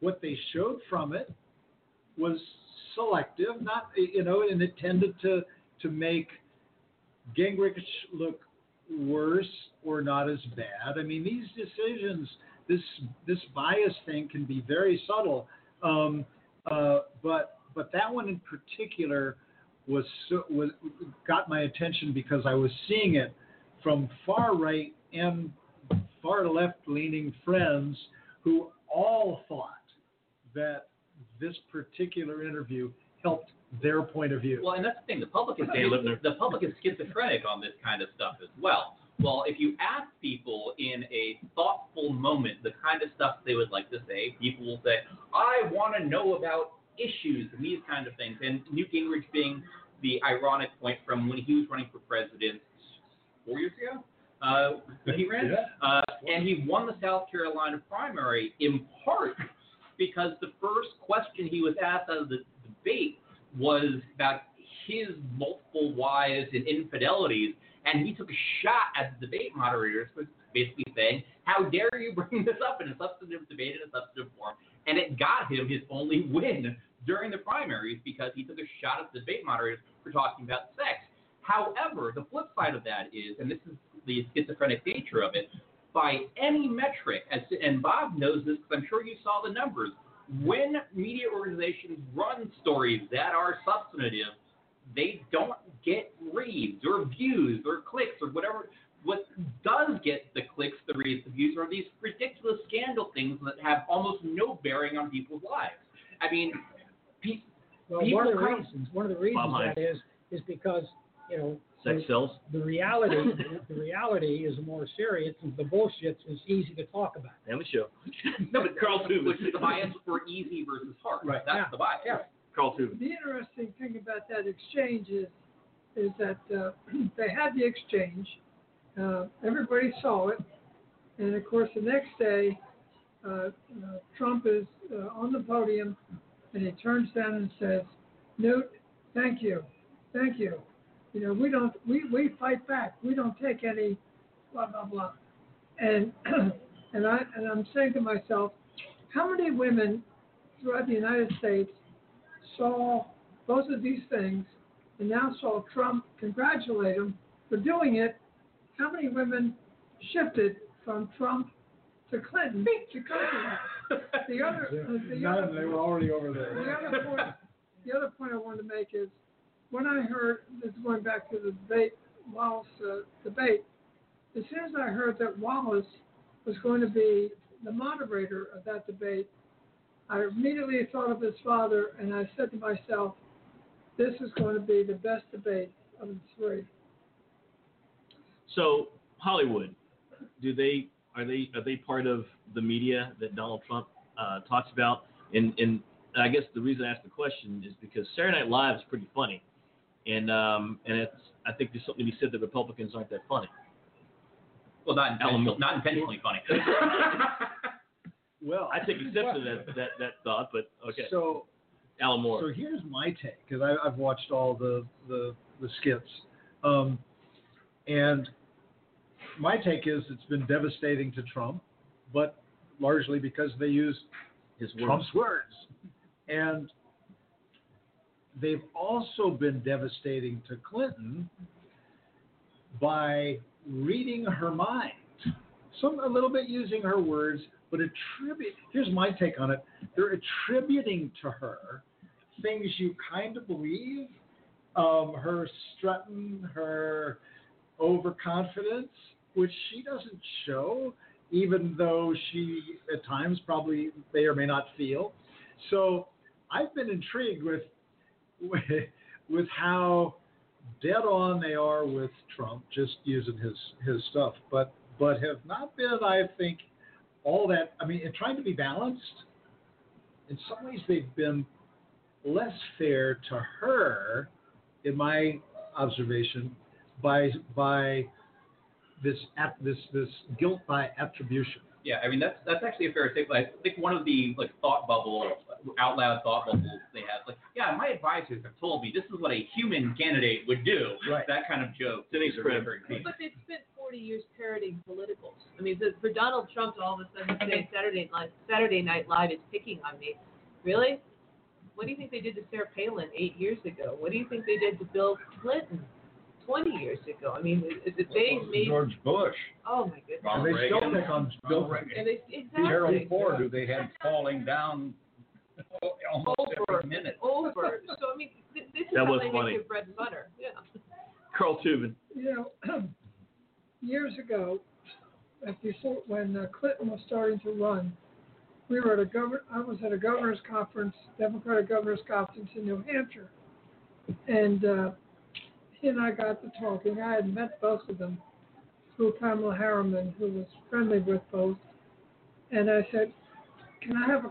What they showed from it was selective, not, and it tended to make Gingrich look worse or not as bad. I mean, these decisions, this bias thing can be very subtle, but that one in particular got my attention because I was seeing it from far right and far left leaning friends who all thought that this particular interview helped their point of view. Well, and that's the thing. The public is schizophrenic on this kind of stuff as well. Well, if you ask people in a thoughtful moment the kind of stuff they would like to say, people will say, "I want to know about issues," and these kind of things. And Newt Gingrich being the ironic point from when he was running for president 4 years ago, when he ran, and he won the South Carolina primary in part because the first question he was asked out of the debate was about his multiple wives and infidelities, and he took a shot at the debate moderators for basically saying, "How dare you bring this up in a substantive debate in a substantive form?" And it got him his only win during the primaries because he took a shot at the debate moderators for talking about sex. However, the flip side of that is, and this is the schizophrenic nature of it, by any metric, and Bob knows this because I'm sure you saw the numbers, when media organizations run stories that are substantive, they don't get reads or views or clicks or whatever. What does get the clicks, the reads, the views are these ridiculous scandal things that have almost no bearing on people's lives. I mean, one of the reasons that is because, sex sells. The reality is more serious, and the bullshit is easy to talk about. And we show. No, but Carl Toobin, which is the bias for easy versus hard. Right. That's the bias. Yeah. Carl Toobin. The interesting thing about that exchange is that they had the exchange. Everybody saw it, and of course the next day, Trump is on the podium, and he turns down and says, "Newt, thank you. We don't. We fight back. We don't take any blah blah blah." And I'm saying to myself, how many women throughout the United States saw both of these things and now saw Trump congratulate him for doing it, how many women shifted from Trump to Clinton to Carradine? They were already over there. The other point I wanted to make is when I heard, this is going back to the debate, Wallace debate, as soon as I heard that Wallace was going to be the moderator of that debate, I immediately thought of his father, and I said to myself, this is going to be the best debate of the three. So Hollywood, are they part of the media that Donald Trump talks about? And I guess the reason I asked the question is because Saturday Night Live is pretty funny, and it's, I think there's something to be said that Republicans aren't that funny. Well, not intentionally funny. Well, I take exception to that thought, but okay. So, Alan Moore. So here's my take, because I've watched all the skits, and my take is it's been devastating to Trump, but largely because they used Trump's words, and they've also been devastating to Clinton by reading her mind, a little bit using her words. But here's my take on it. They're attributing to her things you kind of believe, her strutting, her overconfidence, which she doesn't show, even though she at times probably may or may not feel. So I've been intrigued with how dead on they are with Trump, just using his stuff, but have not been, I think, all that, I mean, and trying to be balanced, in some ways they've been less fair to her, in my observation, by this guilt by attribution. Yeah, I mean that's actually a fair statement. I think one of the out loud thought bubbles they have, my advisors have told me this is what a human candidate would do. Right. That kind of joke. Denise Krebs. But they've spent 40 years parodying politicals. I mean, for Donald Trump to all of a sudden say Saturday Night Live is picking on me, really? What do you think they did to Sarah Palin 8 years ago? What do you think they did to Bill Clinton 20 years ago? I mean, George Bush. Oh, my goodness. And they still pick on Bill Clinton. Exactly. Gerald Ford, who they had falling down almost every minute. Over. So, I mean, this is how they make your bread and butter. Yeah. Carl Toobin. You know, years ago, when Clinton was starting to run, I was at a governor's conference, Democratic governor's conference in New Hampshire. And he and I got to talking. I had met both of them through Pamela Harriman, who was friendly with both. And I said, can I have a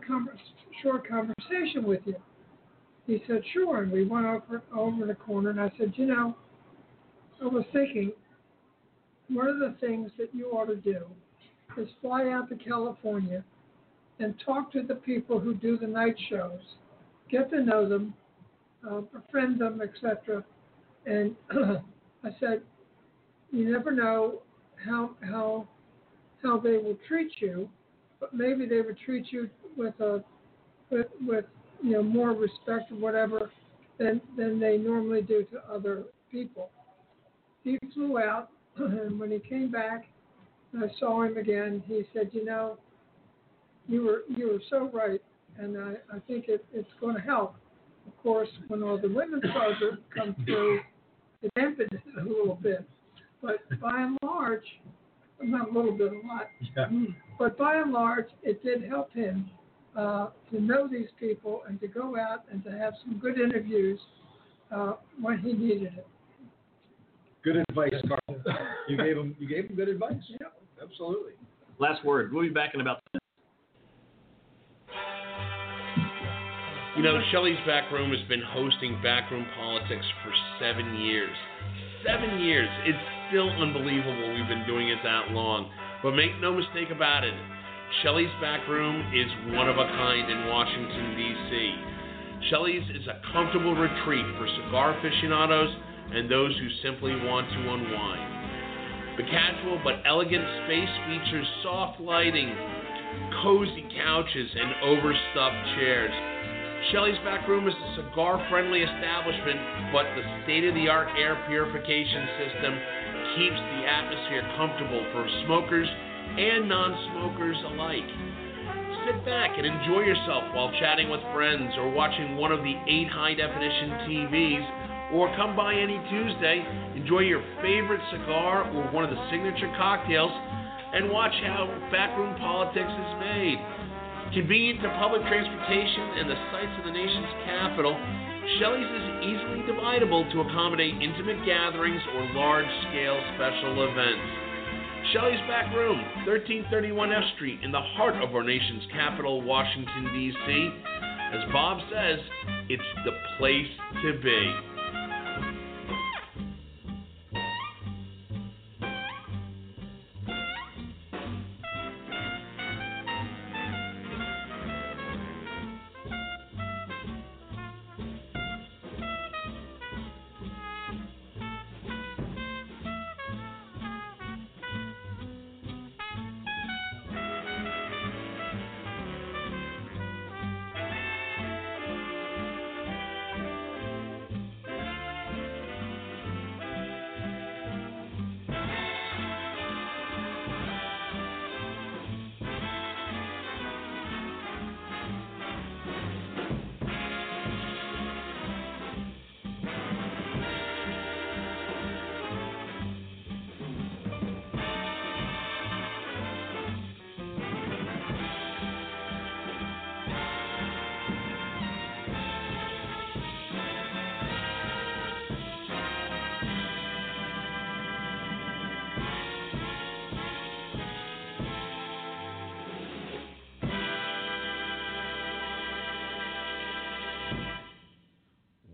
short conversation with you? He said, sure. And we went over in the corner. And I said, I was thinking, one of the things that you ought to do is fly out to California and talk to the people who do the night shows, get to know them, befriend them, etc. And I said, you never know how they will treat you, but maybe they would treat you with more respect or whatever than they normally do to other people. He flew out, and when he came back, and I saw him again, he said, you were so right, and I think it's going to help. Of course, when all the women's programs come through, it dampens it a little bit, but by and large, not a little bit, a lot, yeah. But by and large, it did help him to know these people and to go out and to have some good interviews when he needed it. Good advice, Carl. You gave him good advice. Yeah, absolutely. Last word. We'll be back in about 10 minutes. Shelley's Backroom has been hosting backroom politics for 7 years. 7 years. It's still unbelievable we've been doing it that long. But make no mistake about it, Shelley's Backroom is one of a kind in Washington, D.C. Shelley's is a comfortable retreat for cigar aficionados and those who simply want to unwind. The casual but elegant space features soft lighting, cozy couches, and overstuffed chairs. Shelley's Backroom is a cigar-friendly establishment, but the state-of-the-art air purification system keeps the atmosphere comfortable for smokers and non-smokers alike. Sit back and enjoy yourself while chatting with friends or watching one of the 8 high-definition TVs, or come by any Tuesday, enjoy your favorite cigar or one of the signature cocktails, and watch how backroom politics is made. Convenient to public transportation and the sights of the nation's capital, Shelley's is easily dividable to accommodate intimate gatherings or large-scale special events. Shelley's Backroom, 1331 F Street, in the heart of our nation's capital, Washington, D.C. As Bob says, it's the place to be.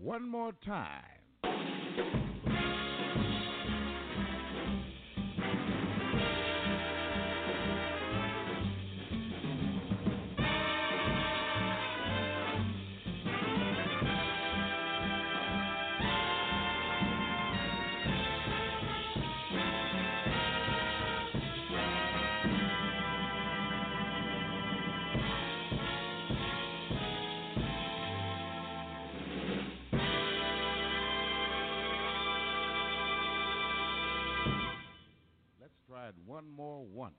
One more time. One more once.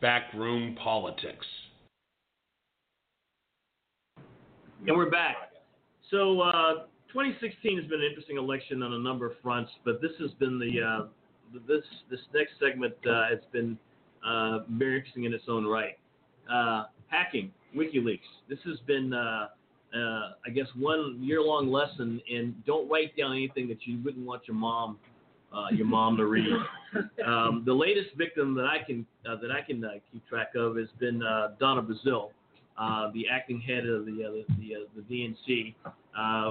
Backroom politics. And we're back. So 2016 has been an interesting election on a number of fronts, but this has been the this next segment has been very interesting in its own right. Hacking, WikiLeaks. This has been, I guess, one year-long lesson in don't write down anything that you wouldn't want your mom to read. The latest victim that I can keep track of has been Donna Brazile, the acting head of the DNC,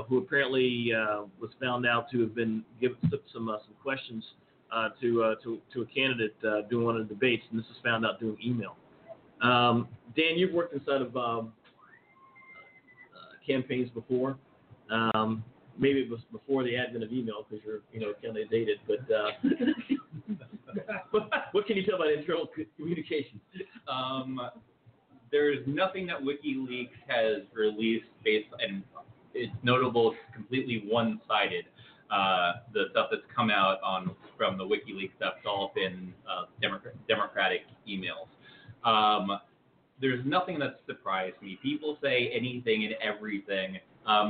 who apparently was found out to have been given some questions to a candidate during one of the debates, and this was found out doing email. Dan, you've worked inside of campaigns before. Maybe it was before the advent of email because you're, kind of dated. But what can you tell about internal communication? There is nothing that WikiLeaks has released based, and it's notable, it's completely one-sided. The stuff that's come out from the WikiLeaks stuff's all been Democratic emails. There's nothing that surprised me. People say anything and everything.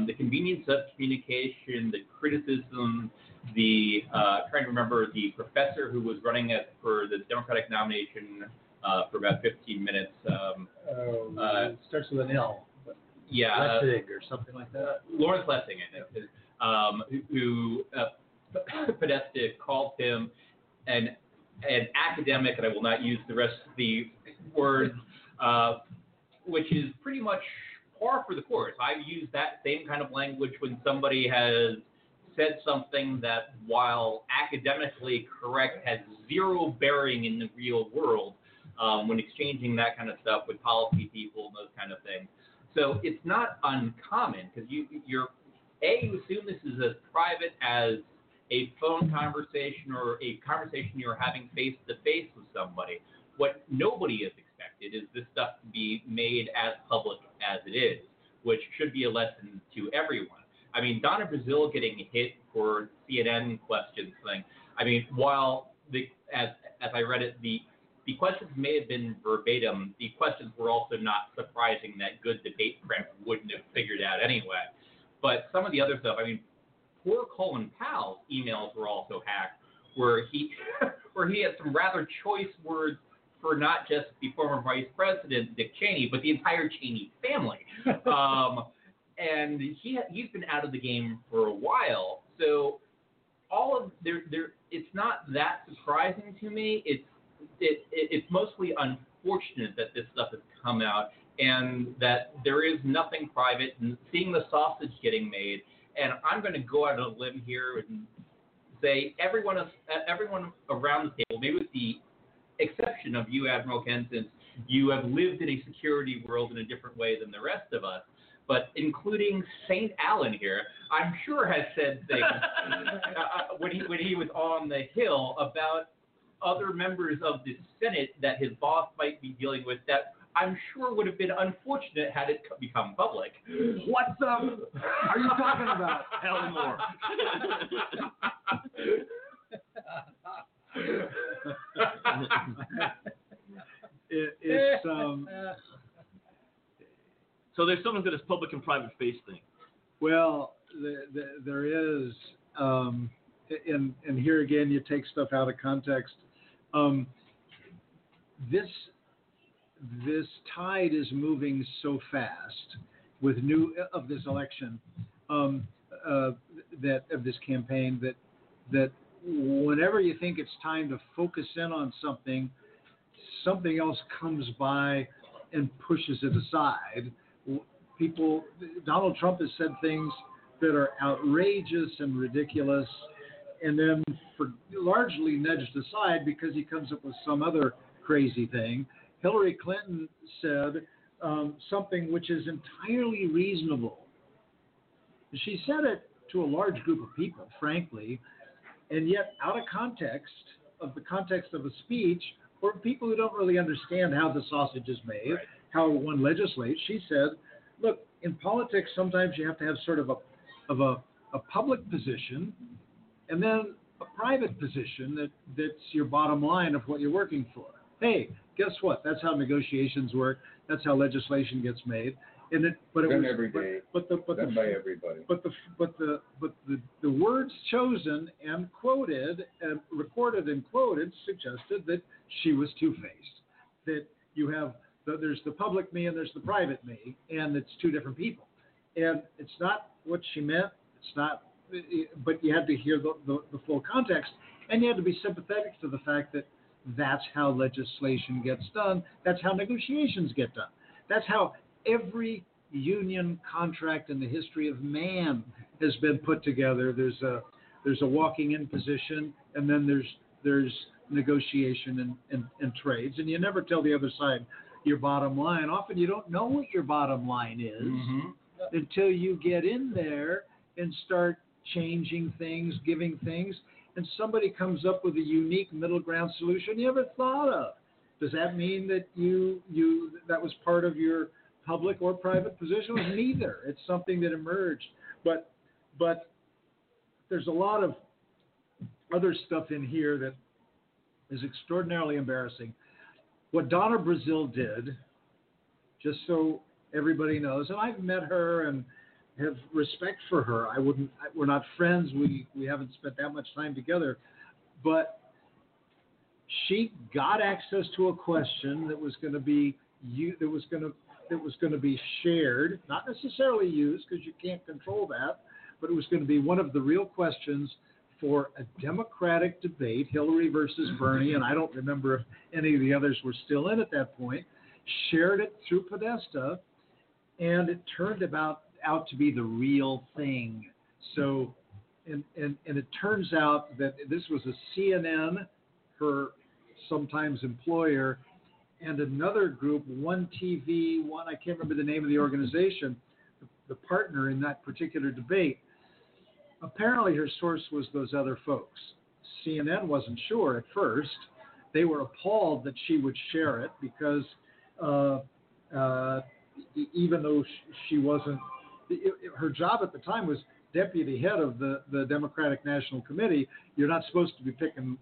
The convenience of communication, the criticism, the trying to remember the professor who was running for the Democratic nomination for about 15 minutes. Starts with an L. Yeah. Lessig or something like that. Lawrence Lessig, I think, who Podesta called him an academic, and I will not use the rest of the words, which is pretty much par for the course. I've used that same kind of language when somebody has said something that, while academically correct, has zero bearing in the real world, when exchanging that kind of stuff with policy people and those kind of things. So it's not uncommon, because you assume this is as private as a phone conversation or a conversation you're having face-to-face with somebody. What nobody is expected is this stuff to be made as public as it is, which should be a lesson to everyone. I mean, Donna Brazile getting hit for CNN questions thing, I mean, while, as I read it, the questions may have been verbatim, the questions were also not surprising that good debate prep wouldn't have figured out anyway. But some of the other stuff, I mean, poor Colin Powell's emails were also hacked, where he had some rather choice words for not just the former Vice President, Dick Cheney, but the entire Cheney family. And he's been out of the game for a while. So it's not that surprising to me. It's mostly unfortunate that this stuff has come out and that there is nothing private, and seeing the sausage getting made. And I'm going to go out on a limb here and say everyone around the table, maybe with the exception of you, Admiral Ken, since you have lived in a security world in a different way than the rest of us, but including St. Alan here, I'm sure has said things when he was on the Hill about other members of the Senate that his boss might be dealing with that I'm sure would have been unfortunate had it become public. What's up? Are you talking about Alan Moore? So there's something to this public and private face thing. Well, there is, and here again, you take stuff out of context. This tide is moving so fast of this campaign that whenever you think it's time to focus in on something else comes by and pushes it aside. Donald Trump has said things that are outrageous and ridiculous, and then largely nudged aside because he comes up with some other crazy thing. Hillary Clinton said something which is entirely reasonable. She said it to a large group of people, frankly, and yet out of the context of a speech, for people who don't really understand how the sausage is made, right, how one legislates, she said, look, in politics, sometimes you have to have sort of a public position and then a private position that's your bottom line of what you're working for. Hey, guess what? That's how negotiations work. That's how legislation gets made. And it, but it done was every day. But by everybody. But the words chosen and quoted and recorded and quoted suggested that she was two-faced. That you have there's the public me and there's the private me, and it's two different people. And it's not what she meant. It's not. But you had to hear the full context, and you had to be sympathetic to the fact that that's how legislation gets done. That's how negotiations get done. That's how every union contract in the history of man has been put together. There's a walking in position, and then there's negotiation and trades. And you never tell the other side your bottom line. Often you don't know what your bottom line is until you get in there and start changing things, giving things, and somebody comes up with a unique middle ground solution you never thought of. Does that mean that you that was part of your public or private position? Was neither. It's something that emerged. But there's a lot of other stuff in here that is extraordinarily embarrassing. What Donna Brazile did, just so everybody knows, and I've met her and have respect for her. We're not friends. We haven't spent that much time together, but she got access to a question that was going to be that was going to be shared, not necessarily used because you can't control that, but it was going to be one of the real questions for a Democratic debate, Hillary versus Bernie, and I don't remember if any of the others were still in at that point, shared it through Podesta, and it turned out to be the real thing. So, and it turns out that this was a CNN, her sometimes employer, and another group, One TV, One, I can't remember the name of the organization, the partner in that particular debate. Apparently her source was those other folks. CNN wasn't sure at first. They were appalled that she would share it because even though she wasn't, her job at the time was deputy head of the Democratic National Committee. You're not supposed to be picking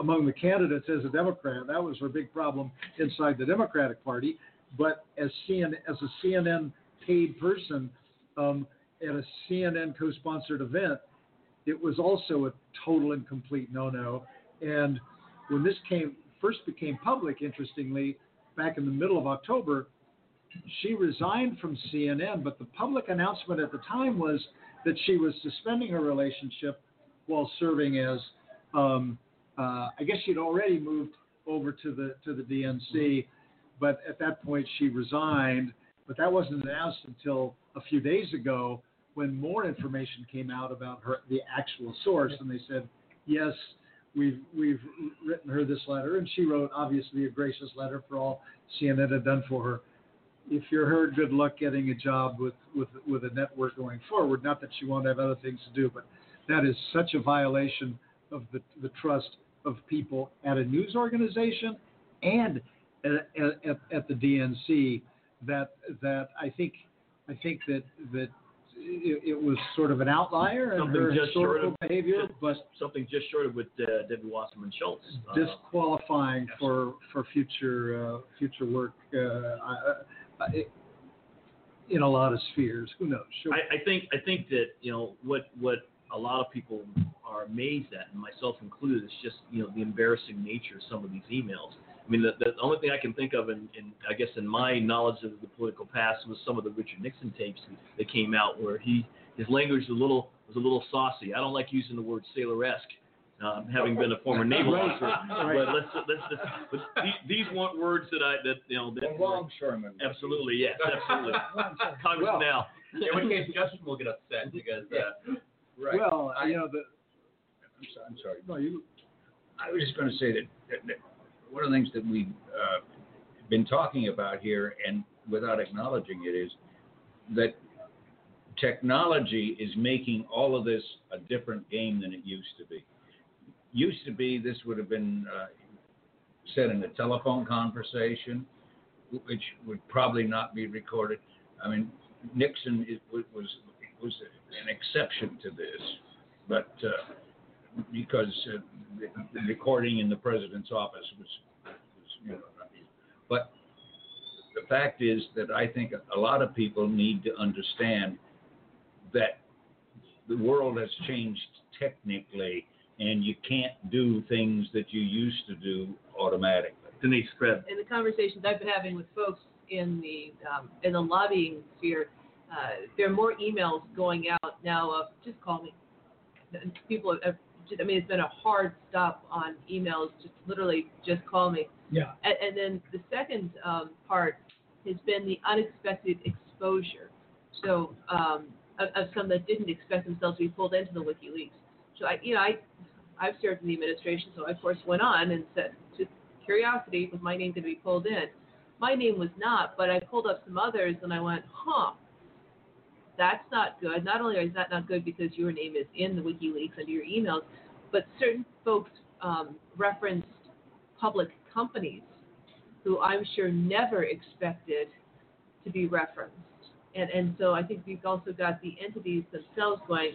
among the candidates as a Democrat. That was her big problem inside the Democratic Party. But as a CNN paid person, at a CNN co-sponsored event, it was also a total and complete no-no. And when this first became public, interestingly, back in the middle of October, she resigned from CNN, but the public announcement at the time was that she was suspending her relationship while serving as, I guess she'd already moved over to the DNC, but at that point she resigned, but that wasn't announced until a few days ago, when more information came out about her, the actual source, and they said, yes, we've written her this letter, and she wrote, obviously, a gracious letter for all CNN had done for her. If you're her, good luck getting a job with a network going forward. Not that she won't have other things to do, but that is such a violation of the trust of people at a news organization and at the DNC that I think that it was sort of an outlier in her historical behavior, but something just short of with Debbie Wasserman Schultz disqualifying for future work in a lot of spheres. Who knows? Sure. I think that what a lot of people are amazed at, and myself included, is just the embarrassing nature of some of these emails. I mean, the only thing I can think of, I guess in my knowledge of the political past, was some of the Richard Nixon tapes that came out where his language was a little saucy. I don't like using the word sailor-esque, having been a former naval officer. Right. But let's these weren't words that longshoreman. Absolutely, yes, absolutely. Congressman Al. In which case, Justin will get upset because. Right. Well, I'm sorry. No, you. I was just going to say that one of the things that we've been talking about here, and without acknowledging it, is that technology is making all of this a different game than it used to be. Used to be, this would have been said in a telephone conversation, which would probably not be recorded. I mean, Nixon was an exception to this, but because the recording in the president's office was not easy. But the fact is that I think a lot of people need to understand that the world has changed technically, and you can't do things that you used to do automatically. Denise Krebs. In the conversations I've been having with folks in the lobbying sphere, there are more emails going out now of just call me. People have. I mean, it's been a hard stop on emails. Just literally, just call me. Yeah. And then the second part has been the unexpected exposure. So of some that didn't expect themselves to be pulled into the WikiLeaks. So I've served in the administration, so I of course went on and said, just curiosity, was my name going to be pulled in? My name was not, but I pulled up some others, and I went, huh. That's not good. Not only is that not good because your name is in the WikiLeaks under your emails, but certain folks referenced public companies who I'm sure never expected to be referenced. And so I think we've also got the entities themselves going,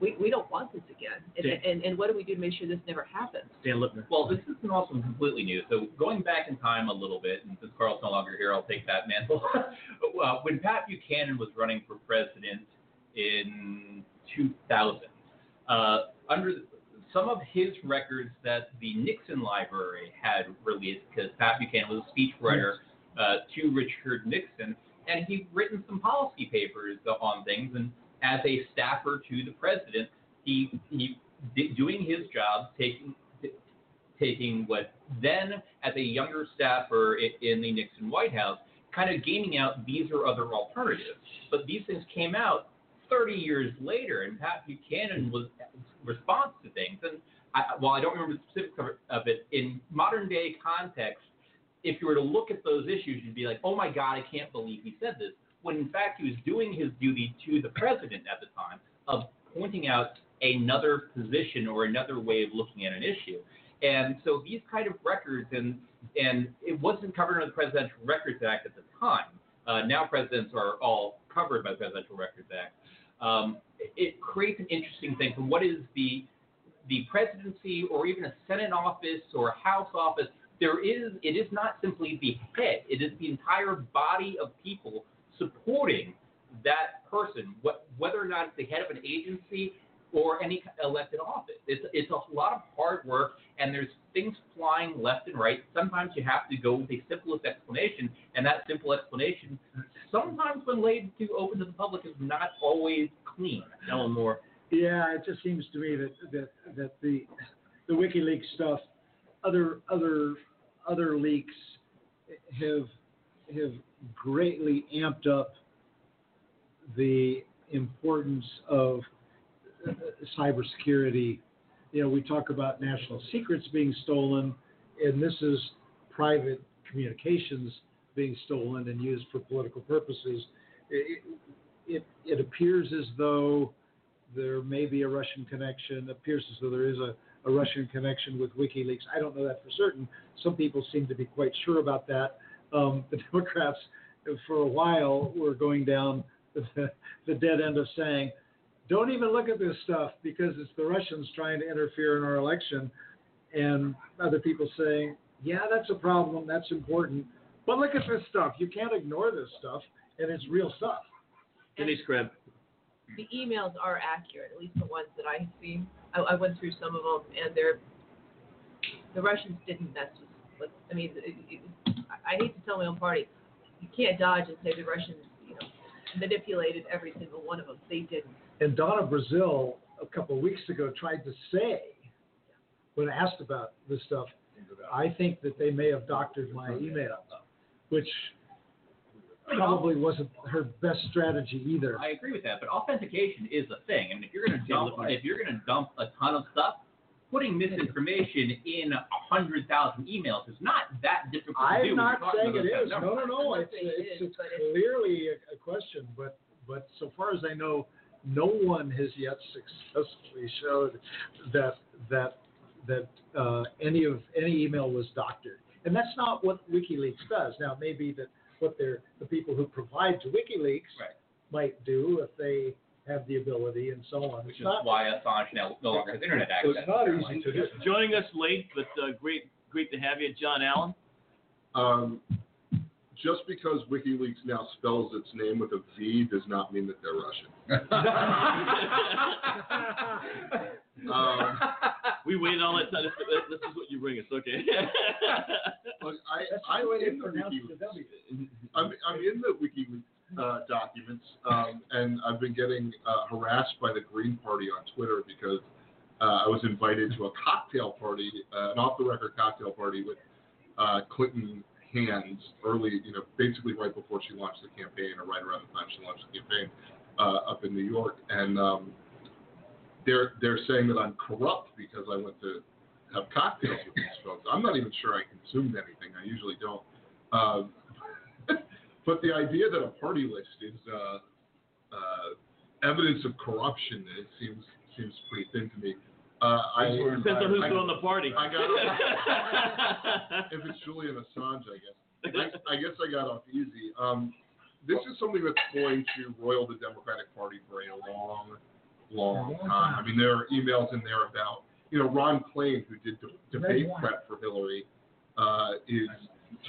we don't want this again. And what do we do to make sure this never happens? Dan Lipner. Well, this is also completely new. So going back in time a little bit, and since Carl's no longer here, I'll take that mantle. When Pat Buchanan was running for president in 2000, under some of his records that the Nixon Library had released, because Pat Buchanan was a speechwriter to Richard Nixon, and he'd written some policy papers on things, and as a staffer to the president, he did, doing his job, taking what then, as a younger staffer in the Nixon White House, kind of gaming out these are other alternatives. But these things came out 30 years later, and Pat Buchanan was response to things. And while I don't remember the specifics of it, in modern day context, if you were to look at those issues, you'd be like, oh my God, I can't believe he said this. When in fact, he was doing his duty to the president at the time of pointing out another position or another way of looking at an issue. And so these kind of records, and it wasn't covered under the Presidential Records Act at the time. Now presidents are all covered by the Presidential Records Act. It creates an interesting thing from what is the presidency or even a Senate office or a House office. It is not simply the head. It is the entire body of people supporting that person, whether or not it's the head of an agency or any elected office. It's a lot of hard work, and there's things flying left and right. Sometimes you have to go with the simplest explanation, and that simple explanation, sometimes when laid to open to the public, is not always clean. Alan Moore. Yeah, it just seems to me that the WikiLeaks stuff, other leaks have greatly amped up the importance of cybersecurity. You know, we talk about national secrets being stolen, and this is private communications being stolen and used for political purposes. It appears as though there may be a Russian connection. It appears as though there is a Russian connection with WikiLeaks. I don't know that for certain. Some people seem to be quite sure about that. The Democrats, for a while, were going down the dead end of saying, don't even look at this stuff because it's the Russians trying to interfere in our election. And other people saying, yeah, that's a problem. That's important. But look at this stuff. You can't ignore this stuff. And it's real stuff. Denise Krebs. The emails are accurate, at least the ones that I've seen. I went through some of them, and the Russians didn't mess with. I mean, I hate to tell my own party, you can't dodge and say the Russians, manipulated every single one of them. They didn't. And Donna Brazile, a couple of weeks ago, tried to say, when asked about this stuff, I think that they may have doctored my email, which probably wasn't her best strategy either. I agree with that, but authentication is a thing. I mean, if you're going to dump a ton of stuff, putting misinformation in 100,000 emails is not that difficult to do. I'm not saying it is. No. It's clearly a question, but so far as I know, no one has yet successfully showed that any email was doctored, and that's not what WikiLeaks does. Now, it may be that what the people who provide to WikiLeaks might do if they have the ability and so on. Which is why Assange now no longer has internet access. It's not easy to do. Joining us late, but great to have you, John Allen. Just because WikiLeaks now spells its name with a V does not mean that they're Russian. We waited all that time. This is what you bring us, okay? Look, I'm in the WikiLeaks documents, and I've been getting harassed by the Green Party on Twitter because I was invited to a cocktail party, an off-the-record cocktail party with Clinton hands early, basically right before she launched the campaign, or right around the time she launched the campaign up in New York, and they're saying that I'm corrupt because I went to have cocktails with these folks. I'm not even sure I consumed anything. I usually don't. But the idea that a party list is evidence of corruption, it seems pretty thin to me. Depends on who's throwing the party. If it's Julian Assange, I guess. I guess I got off easy. This is something that's going to roil the Democratic Party for a long time. I mean, there are emails in there about, Ron Klain, who did debate prep for Hillary, is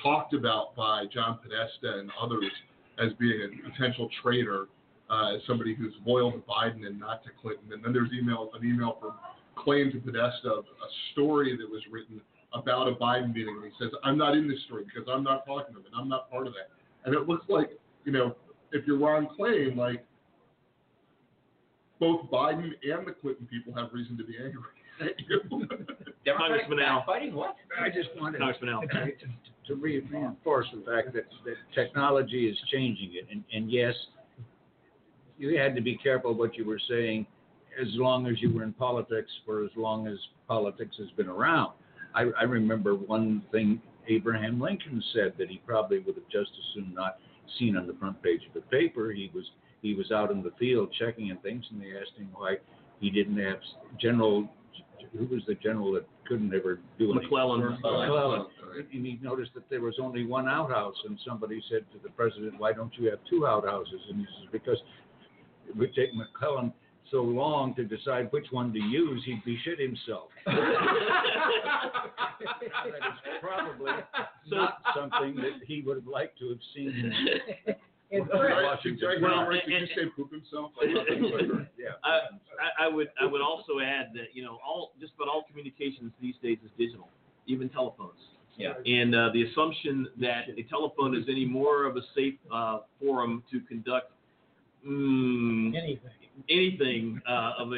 talked about by John Podesta and others as being a potential traitor, as somebody who's loyal to Biden and not to Clinton. And then there's an email from claimed to Podesta a story that was written about a Biden meeting. And he says, I'm not in this story because I'm not talking of it. I'm not part of that. And it looks like, you know, if you're wrong claim, like, both Biden and the Clinton people have reason to be angry at you. Congressman Al. Fighting what? I just wanted to reinforce the fact that technology is changing it. And yes, you had to be careful what you were saying as long as you were in politics for as long as politics has been around. I remember one thing Abraham Lincoln said that he probably would have just as soon not seen on the front page of the paper. He was out in the field checking and things, and they asked him why he didn't have general. Who was the general that couldn't ever do anything? McClellan. And he noticed that there was only one outhouse, and somebody said to the president, "Why don't you have two outhouses?" And he says, "Because it would take McClellan so long to decide which one to use, he'd be shit himself." That is probably not something that he would have liked to have seen. I would also add that, you know, all communications these days is digital, even telephones. Yeah. And the assumption that a telephone is any more of a safe forum to conduct anything of a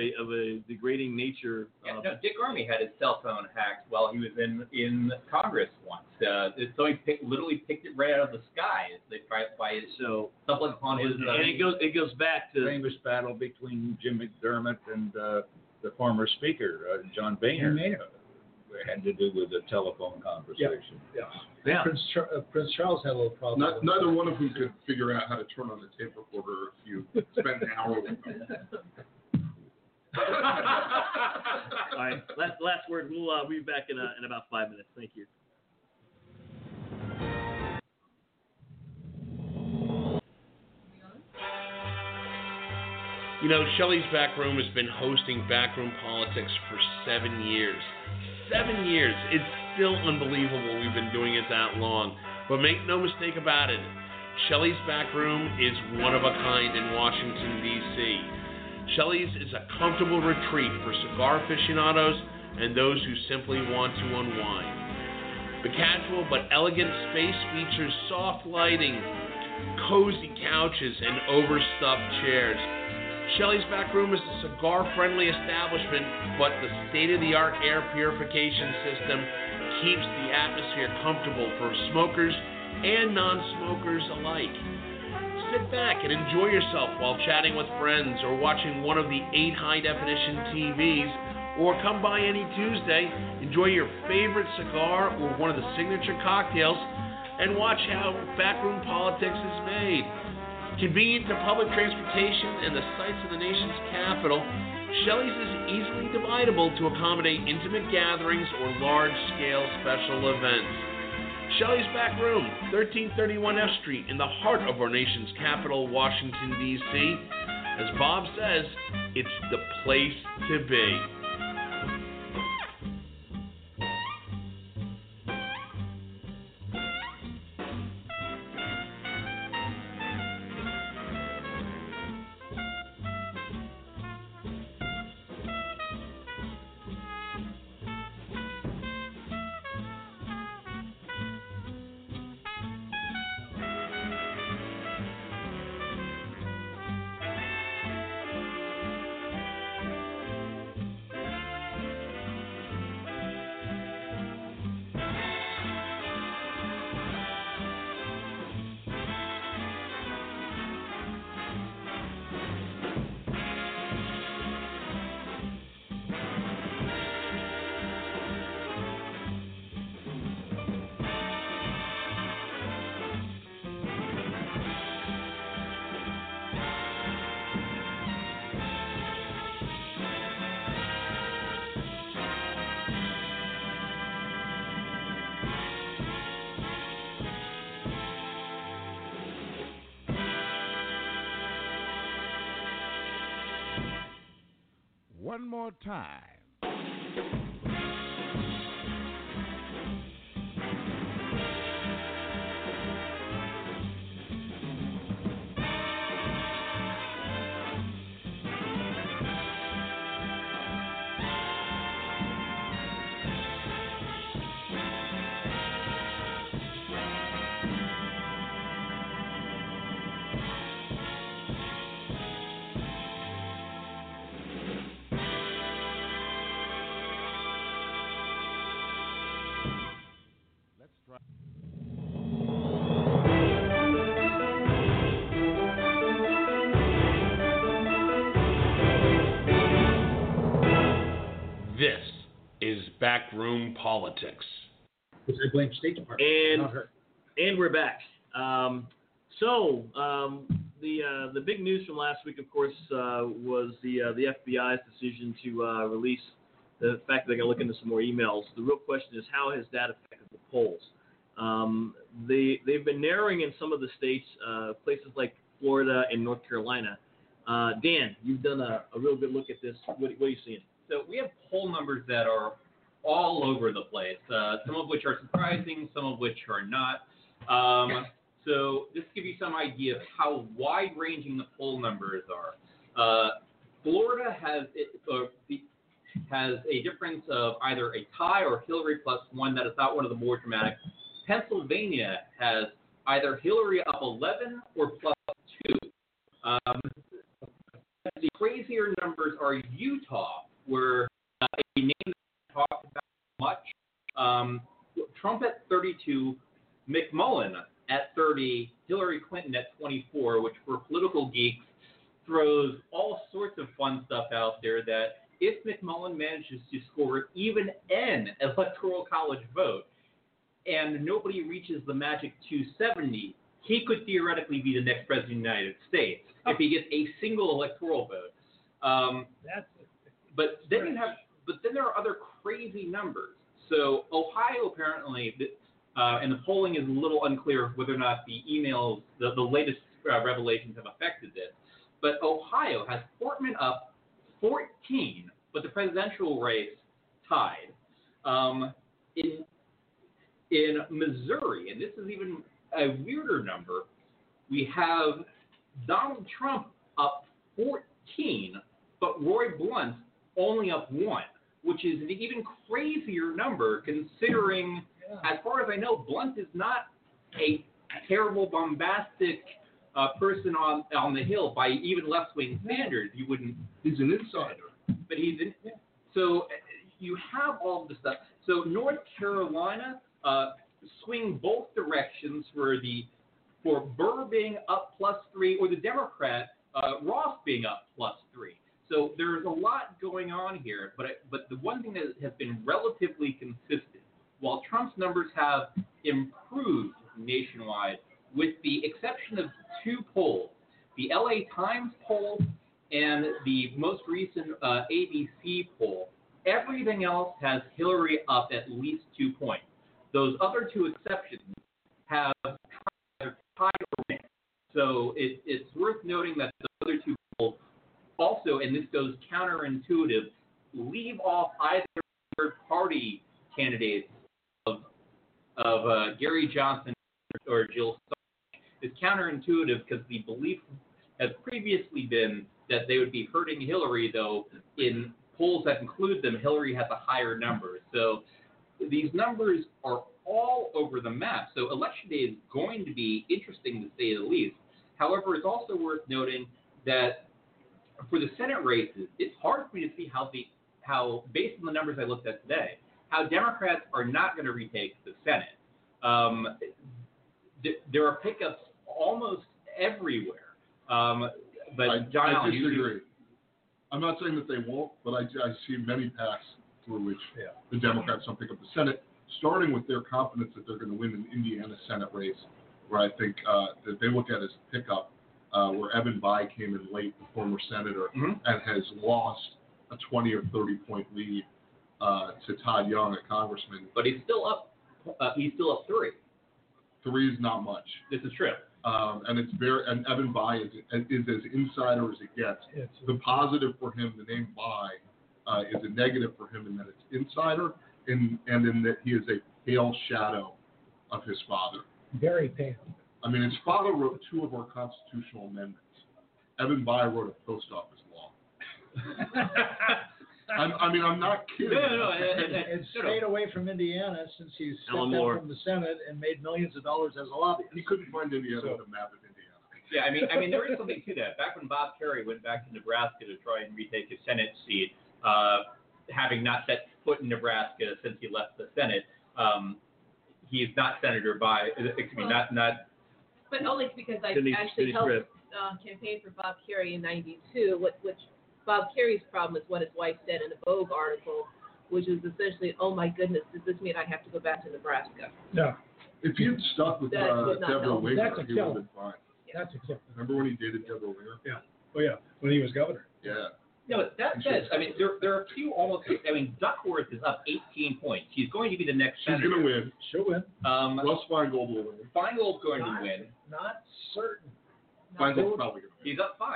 degrading nature. No, Dick Armey had his cell phone hacked while he was in Congress once. So he literally picked it right out of the sky as they tried to buy his show. And it goes back to the famous battle between Jim McDermott and the former speaker, John Boehner. Had to do with a telephone conversation. Yeah. Prince Charles had a little problem. Neither one of them could figure out how to turn on the tape recorder if you spent an hour with them. All right. Last word. We'll be back in about 5 minutes. Thank you. You know, Shelley's Backroom has been hosting backroom politics for 7 years. 7 years. It's still unbelievable we've been doing it that long. But make no mistake about it, Shelley's Backroom is one of a kind in Washington, D.C. Shelley's is a comfortable retreat for cigar aficionados and those who simply want to unwind. The casual but elegant space features soft lighting, cozy couches, and overstuffed chairs. Shelley's Backroom is a cigar-friendly establishment, but the state-of-the-art air purification system keeps the atmosphere comfortable for smokers and non-smokers alike. Sit back and enjoy yourself while chatting with friends or watching one of the 8 high-definition TVs, or come by any Tuesday, enjoy your favorite cigar or one of the signature cocktails, and watch how backroom politics is made. Convenient to public transportation and the sights of the nation's capital, Shelley's is easily dividable to accommodate intimate gatherings or large-scale special events. Shelley's Backroom, 1331 F Street, in the heart of our nation's capital, Washington, D.C. As Bob says, it's the place to be. One more time. right. This is Backroom Politics. Because I blame State Department, not her. And we're back. The big news from last week, of course, was the FBI's decision to release the fact that they're going to look into some more emails. The real question is, how has that affected the polls? They've been narrowing in some of the states, places like Florida and North Carolina. Dan, you've done a real good look at this. What are you seeing? So we have poll numbers that are all over the place, some of which are surprising, some of which are not. So this gives you some idea of how wide-ranging the poll numbers are. Florida has a difference of either a tie or Hillary plus one. That is not one of the more dramatic. Pennsylvania has either Hillary up 11 or plus 2. The crazier numbers are Utah, where a name that we talked about much. Trump at 32, McMullen at 30, Hillary Clinton at 24, which for political geeks throws all sorts of fun stuff out there that if McMullen manages to score even an electoral college vote and nobody reaches the magic 270, he could theoretically be the next president of the United States if he gets a single electoral vote. But then there are other crazy numbers. So Ohio apparently and the polling is a little unclear whether or not the emails, the latest revelations have affected this. But Ohio has Portman up 14, but the presidential race tied. In Missouri, and this is even a weirder number, we have Donald Trump up 14, but Roy Blunt's only up 1, which is an even crazier number considering... As far as I know, Blunt is not a terrible, bombastic person on the Hill by even left-wing standards. You wouldn't. He's an insider. But he's in. Yeah. So you have all this stuff. So North Carolina swing both directions for Burr being up plus 3 or the Democrat Ross being up plus 3. So there's a lot going on here. But the one thing that has been relatively consistent. While Trump's numbers have improved nationwide, with the exception of 2 polls, the LA Times poll and the most recent ABC poll, everything else has Hillary up at least 2 points. Those other 2 exceptions have either tied or win. So it's worth noting that the other 2 polls also, and this goes counterintuitive, leave off either third-party candidates of Gary Johnson or Jill Stein is counterintuitive because the belief has previously been that they would be hurting Hillary, though in polls that include them, Hillary has a higher number. So these numbers are all over the map. So Election Day is going to be interesting, to say the least. However, it's also worth noting that for the Senate races, it's hard for me to see how based on the numbers I looked at today, how Democrats are not going to retake the Senate. There are pickups almost everywhere. But I disagree. I'm not saying that they won't, but I see many paths through which the Democrats don't pick up the Senate, starting with their confidence that they're going to win an Indiana Senate race, where I think that they look at as pickup, where Evan Bayh came in late, the former senator, and has lost a 20 or 30-point lead to Todd Young, a congressman, but he's still up. He's still up 3. 3 is not much. This is true. And it's very. And Evan Bayh is as insider as it gets. Yeah, the positive for him, the name Bayh, is a negative for him in that it's insider, and in that he is a pale shadow of his father. Very pale. I mean, his father wrote 2 of our constitutional amendments. Evan Bayh wrote a post office law. I'm not kidding. No. And stayed away from Indiana since he's stepped down from the Senate and made millions of dollars as a lobbyist. He couldn't find Indiana on the map of Indiana. Yeah, I mean, there is something to that. Back when Bob Kerrey went back to Nebraska to try and retake his Senate seat, having not set foot in Nebraska since he left the Senate, he is not Senator Bayh. But only because I actually helped campaign for Bob Kerrey in '92. Which Bob Kerry's problem is what his wife said in a Vogue article, which is essentially, "Oh my goodness, does this mean I have to go back to Nebraska?" No. If you'd stuck with Deborah Winger, he would have been fine. That's acceptable. Remember when he dated Deborah Winger? Yeah. Oh yeah. When he was governor. Yeah. No, that says, I mean, there are two almost, I mean, Duckworth is up 18 points. She's going to be the next senator. She's going to win. She'll win. Russ Feingold will win. Feingold's going to win. Not certain. Feingold's probably going to win. He's up 5.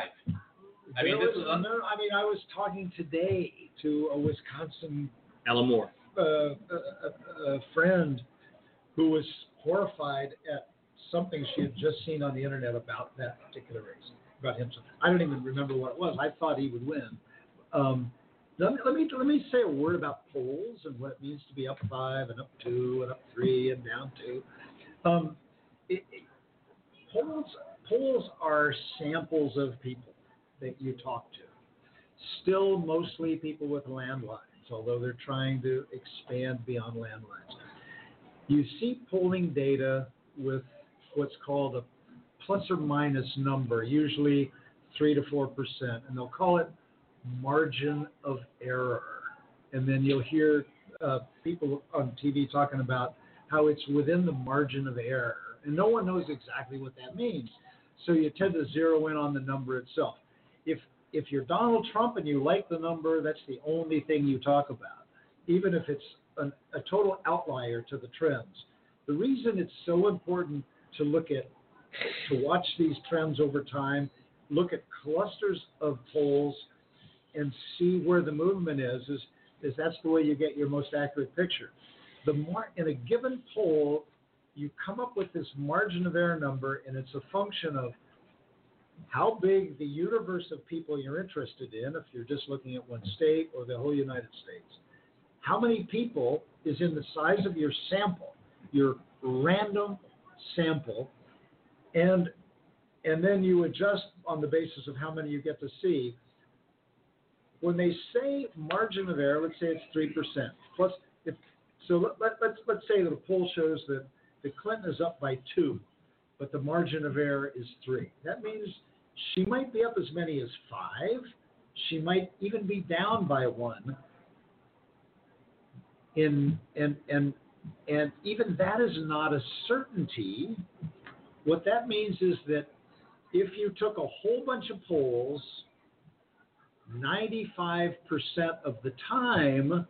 I mean, I was talking today to a Wisconsin Alan Moore. A friend who was horrified at something she had just seen on the internet about that particular race. About himself. I don't even remember what it was. I thought he would win. Let me say a word about polls and what it means to be up 5 and up 2 and up 3 and down 2. Polls are samples of people that you talk to. Still mostly people with landlines, although they're trying to expand beyond landlines. You see polling data with what's called a plus or minus number, usually 3 to 4%, and they'll call it margin of error. And then you'll hear people on TV talking about how it's within the margin of error, and no one knows exactly what that means. So you tend to zero in on the number itself. If you're Donald Trump and you like the number, that's the only thing you talk about, even if it's a total outlier to the trends. The reason it's so important to look at, to watch these trends over time, look at clusters of polls and see where the movement is that's the way you get your most accurate picture. In a given poll, you come up with this margin of error number, and it's a function of how big the universe of people you're interested in, if you're just looking at one state or the whole United States. How many people is in the size of your sample, your random sample, and then you adjust on the basis of how many you get to see. When they say margin of error, let's say it's 3%. Plus, let's say that the poll shows that the Clinton is up by 2, but the margin of error is 3. That means she might be up as many as 5. She might even be down by 1. And even that is not a certainty. What that means is that if you took a whole bunch of polls, 95% of the time,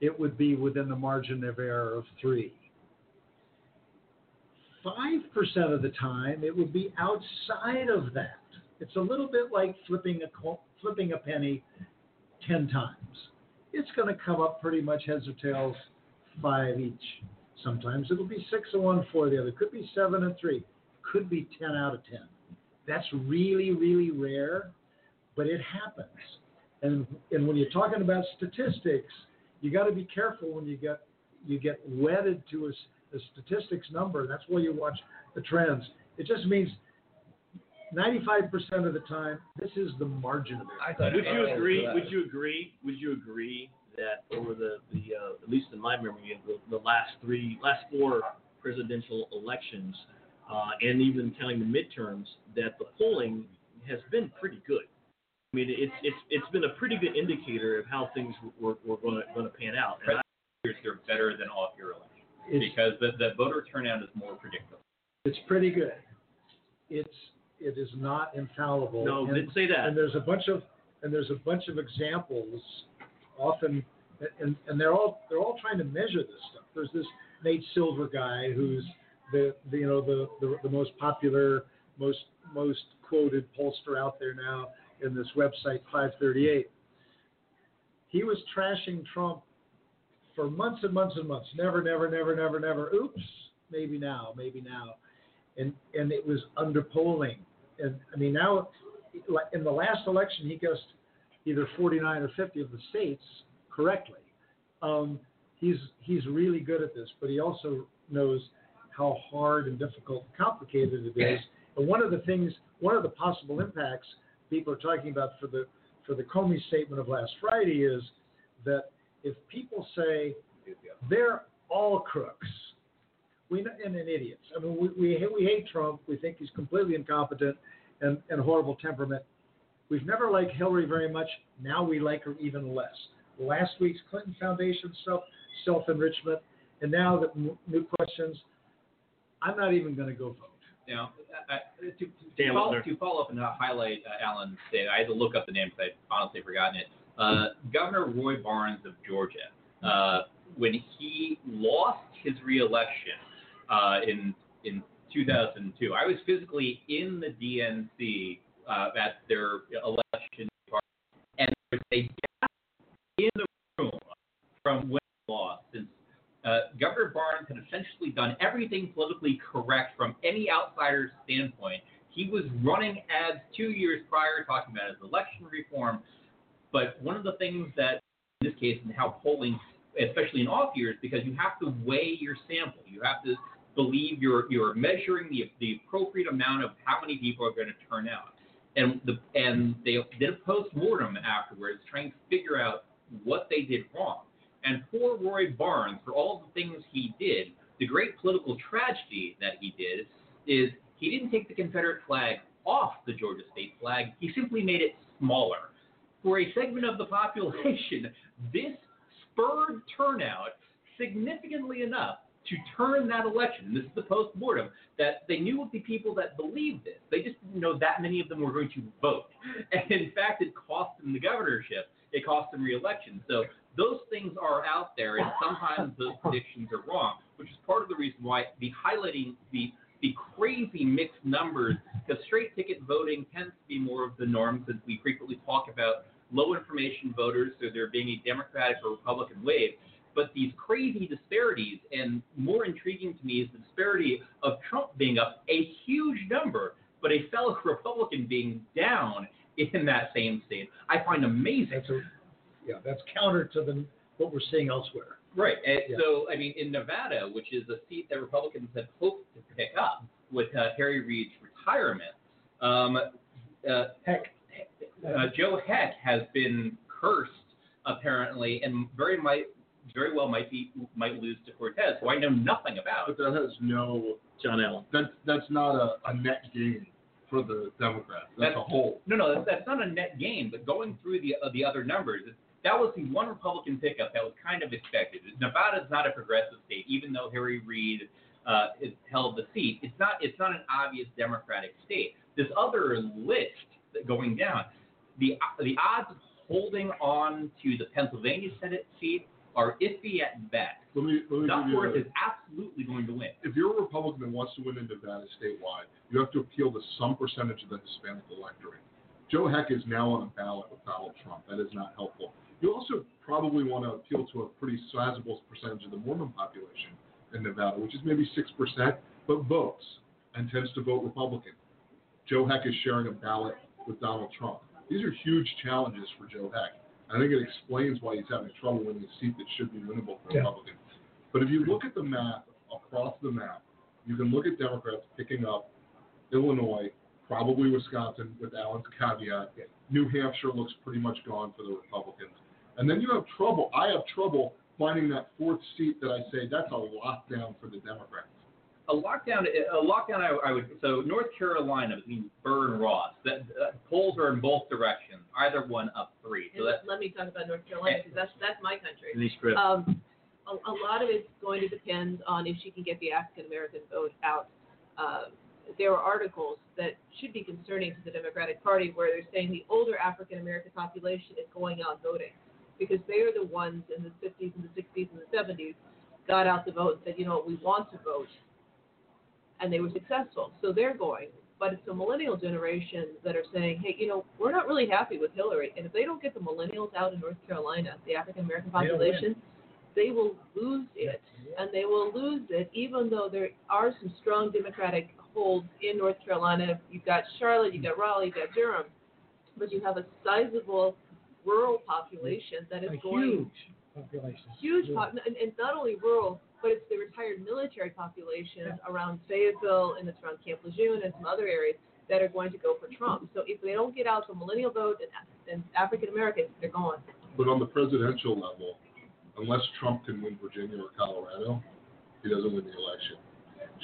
it would be within the margin of error of 3. 5% of the time, it would be outside of that. It's a little bit like flipping a penny 10 times. It's going to come up pretty much heads or tails, 5 each. Sometimes it'll be 6 and 1/4 the other. Could be 7 and 3. Could be 10 out of 10. That's really, really rare, but it happens. And when you're talking about statistics, you got to be careful when you get wedded to a statistics number. That's why you watch the trends. It just means 95% of the time, this is the margin of error. Would you agree? That over the at least in my memory, the last four presidential elections, and even counting the midterms, that the polling has been pretty good. I mean, it's been a pretty good indicator of how things were going to pan out. And they're better than all year elections because the voter turnout is more predictable. It's pretty good. It is not infallible. No, didn't say that. And there's a bunch of examples. Often, and they're all trying to measure this stuff. There's this Nate Silver guy who's the most popular, most quoted pollster out there now in this website 538. He was trashing Trump for months and months and months. Never. Oops, maybe now, and it was underpolling. And I mean now, in the last election, he goes either 49 or 50 of the states correctly. He's really good at this, but he also knows how hard and difficult and complicated it is. And one of the possible impacts people are talking about for the Comey statement of last Friday is that if people say they're all crooks, and an idiot. I mean, we hate Trump. We think he's completely incompetent and horrible temperament. We've never liked Hillary very much. Now we like her even less. Last week's Clinton Foundation stuff, self-enrichment, and now the new questions. I'm not even going to go vote. Now, to follow up and highlight Alan's statement, I had to look up the name because I'd honestly forgotten it. Governor Roy Barnes of Georgia, when he lost his reelection in 2002, I was physically in the DNC at their election party, and there was a gap in the room from when he lost. Governor Barnes had essentially done everything politically correct from any outsider's standpoint. He was running ads 2 years prior talking about his election reform. But one of the things that, in this case, and how polling, especially in off years, because you have to weigh your sample. You have to believe you're measuring the appropriate amount of how many people are going to turn out. And they did a postmortem afterwards trying to figure out what they did wrong. And poor Roy Barnes, for all the things he did, the great political tragedy that he did is he didn't take the Confederate flag off the Georgia state flag. He simply made it smaller. For a segment of the population, this spurred turnout significantly enough to turn that election. This is the postmortem, that they knew of the people that believed this. They just didn't know that many of them were going to vote. And in fact, it cost them the governorship. It cost them re-election. So those things are out there, and sometimes those predictions are wrong, which is part of the reason why the highlighting the crazy mixed numbers, because straight ticket voting tends to be more of the norm, since we frequently talk about low information voters, so there being a Democratic or Republican wave. But these crazy disparities, and more intriguing to me is the disparity of Trump being up a huge number, but a fellow Republican being down in that same state, I find amazing. That's counter to what we're seeing elsewhere. Right. And so, I mean, in Nevada, which is a seat that Republicans had hoped to pick up with Harry Reid's retirement, Joe Heck has been cursed, apparently, and very well might lose to Cortez, who I know nothing about. But that has no John Allen. That's not a net gain for the Democrats. That's a whole. No, that's not a net gain. But going through the other numbers, that was the one Republican pickup that was kind of expected. Nevada is not a progressive state, even though Harry Reid is held the seat. It's not an obvious Democratic state. This other list going down, the odds of holding on to the Pennsylvania Senate seat are iffy at best. Duckworth is absolutely going to win. If you're a Republican that wants to win in Nevada statewide, you have to appeal to some percentage of the Hispanic electorate. Joe Heck is now on a ballot with Donald Trump. That is not helpful. You also probably want to appeal to a pretty sizable percentage of the Mormon population in Nevada, which is maybe 6%, but votes and tends to vote Republican. Joe Heck is sharing a ballot with Donald Trump. These are huge challenges for Joe Heck. I think it explains why he's having trouble winning a seat that should be winnable for Republicans. But if you look at the map, across the map, you can look at Democrats picking up Illinois, probably Wisconsin, with Allen's caveat. New Hampshire looks pretty much gone for the Republicans. And then you have trouble. I have trouble finding that fourth seat that I say that's a lockdown for the Democrats. A lockdown. I would. So North Carolina between Burr and Ross. That polls are in both directions. Either one up 3. So let me talk about North Carolina because that's my country. A lot of it's going to depend on if she can get the African American vote out. There are articles that should be concerning to the Democratic Party where they're saying the older African American population is going out voting because they are the ones in the 50s and the 60s and the 70s got out the vote and said, you know what, we want to vote. And they were successful, so they're going. But it's the millennial generation that are saying, hey, you know, we're not really happy with Hillary. And if they don't get the millennials out in North Carolina, the African-American population, they will lose it. And they will lose it even though there are some strong Democratic holds in North Carolina. You've got Charlotte, you've got Raleigh, you've got Durham. But you have a sizable rural population that is going. Huge population. And not only rural, but it's the retired military population around Fayetteville and it's around Camp Lejeune and some other areas that are going to go for Trump. So if they don't get out the millennial vote and African Americans, they're gone. But on the presidential level, unless Trump can win Virginia or Colorado, he doesn't win the election.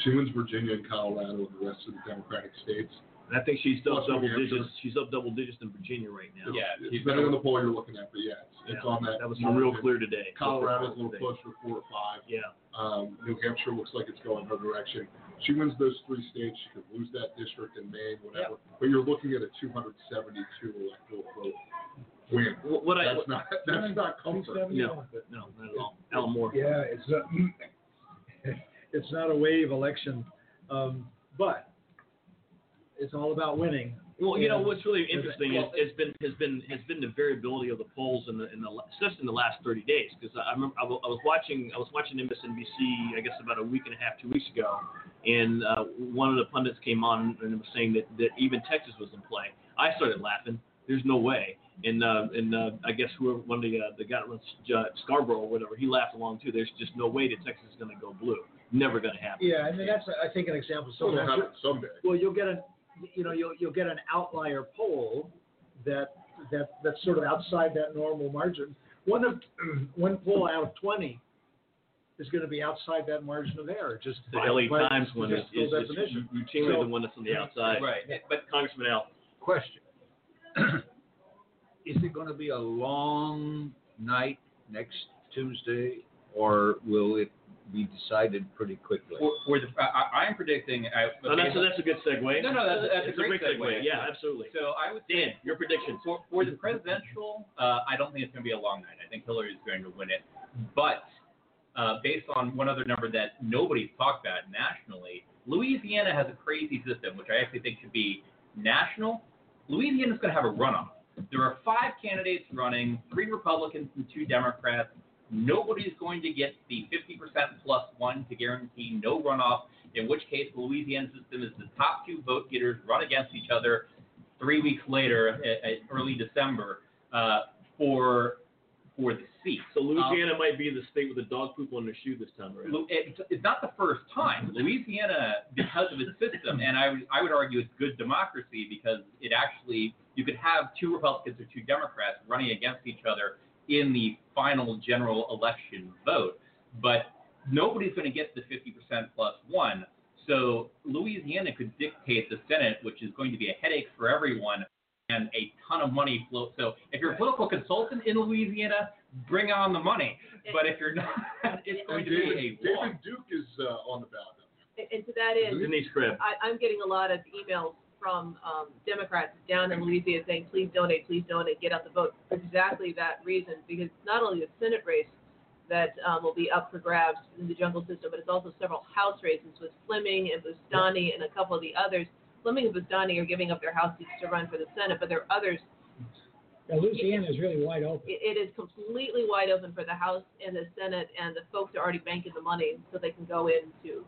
She wins Virginia and Colorado and the rest of the Democratic states. I think she's up double digits. She's up double digits in Virginia right now. Yeah, depending on the poll you're looking at, but yeah, it's on that. That was real clear today. Colorado's a little closer to 4 or 5. Yeah. New Hampshire looks like it's going her direction. She wins those 3 states. She could lose that district in Maine, whatever. Yeah. But you're looking at a 272 electoral vote win. That's not comfort. No, not at all. Alan Moore. Yeah, it's not a wave election, but. It's all about winning. Well, you know what's really interesting has been the variability of the polls especially in the last 30 days. Because I remember I was watching MSNBC, I guess about a week and a half, 2 weeks ago, and one of the pundits came on and was saying that even Texas was in play. I started laughing. There's no way. And I guess whoever one of the guy Scarborough or whatever, he laughed along too. There's just no way that Texas is going to go blue. Never going to happen. Yeah, I mean that's I think an example. Someday. Well, you'll get an outlier poll that's sort of outside that normal margin. One poll out of 20 is going to be outside that margin of error. Just the LA Times one is routinely the one that's on the outside. Right. Yeah. But Congressman Al, question: is it going to be a long night next Tuesday, or will it be decided pretty quickly? I'm predicting. That's a good segue. No, that's a great segue. Yeah, absolutely. So I would say, Dan, your prediction for the presidential. I don't think it's going to be a long night. I think Hillary is going to win it, but based on one other number that nobody's talked about nationally, Louisiana has a crazy system, which I actually think should be national. Louisiana is going to have a runoff. There are 5 candidates running, 3 Republicans and 2 Democrats. Nobody's going to get the 50% plus one to guarantee no runoff, in which case the Louisiana system is the top 2 vote getters run against each other 3 weeks later, early December, for the seat. So Louisiana might be the state with the dog poop on their shoe this time around. It's not the first time. Louisiana, because of its system, and I would argue it's good democracy because it actually, you could have 2 Republicans or 2 Democrats running against each other in the final general election vote, but nobody's going to get the 50% plus one. So Louisiana could dictate the Senate, which is going to be a headache for everyone and a ton of money flow. So if you're a political consultant in Louisiana, bring on the money. But if you're not, it's going to be a war. David Duke is on the ballot. And to that end, Denise Krebs. I'm getting a lot of emails from Democrats down in Louisiana saying, please donate, get out the vote. For exactly that reason, because it's not only the Senate race that will be up for grabs in the jungle system, but it's also several House races with Fleming and Bustani and a couple of the others. Fleming and Bustani are giving up their House seats to run for the Senate, but there are others. Now, Louisiana is really wide open. It is completely wide open for the House and the Senate, and the folks are already banking the money so they can go into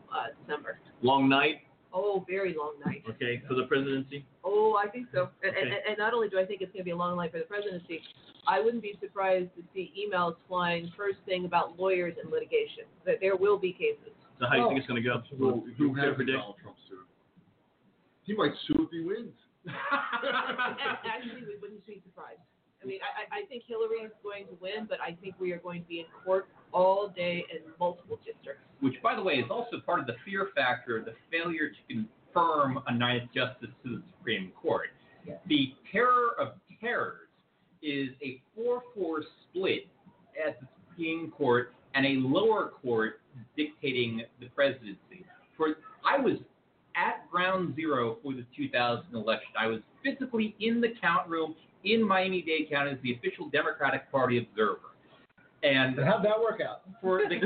December. Long night. Oh, very long night. Okay, for the presidency? Oh, I think so. And not only do I think it's going to be a long night for the presidency, I wouldn't be surprised to see emails flying first thing about lawyers and litigation, that there will be cases. So how do you think it's going to go? Who can predict? Donald Trump soon. He might sue if he wins. Actually, we wouldn't be surprised. I mean, I think Hillary is going to win, but I think we are going to be in court all day in multiple districts. Which, by the way, is also part of the fear factor, the failure to confirm a 9th justice to the Supreme Court. Yes. The terror of terrors is a 4-4 split at the Supreme Court and a lower court dictating the presidency. I was at ground zero for the 2000 election. I was physically in the count room in Miami-Dade County as the official Democratic Party observer. And how'd that work out? For the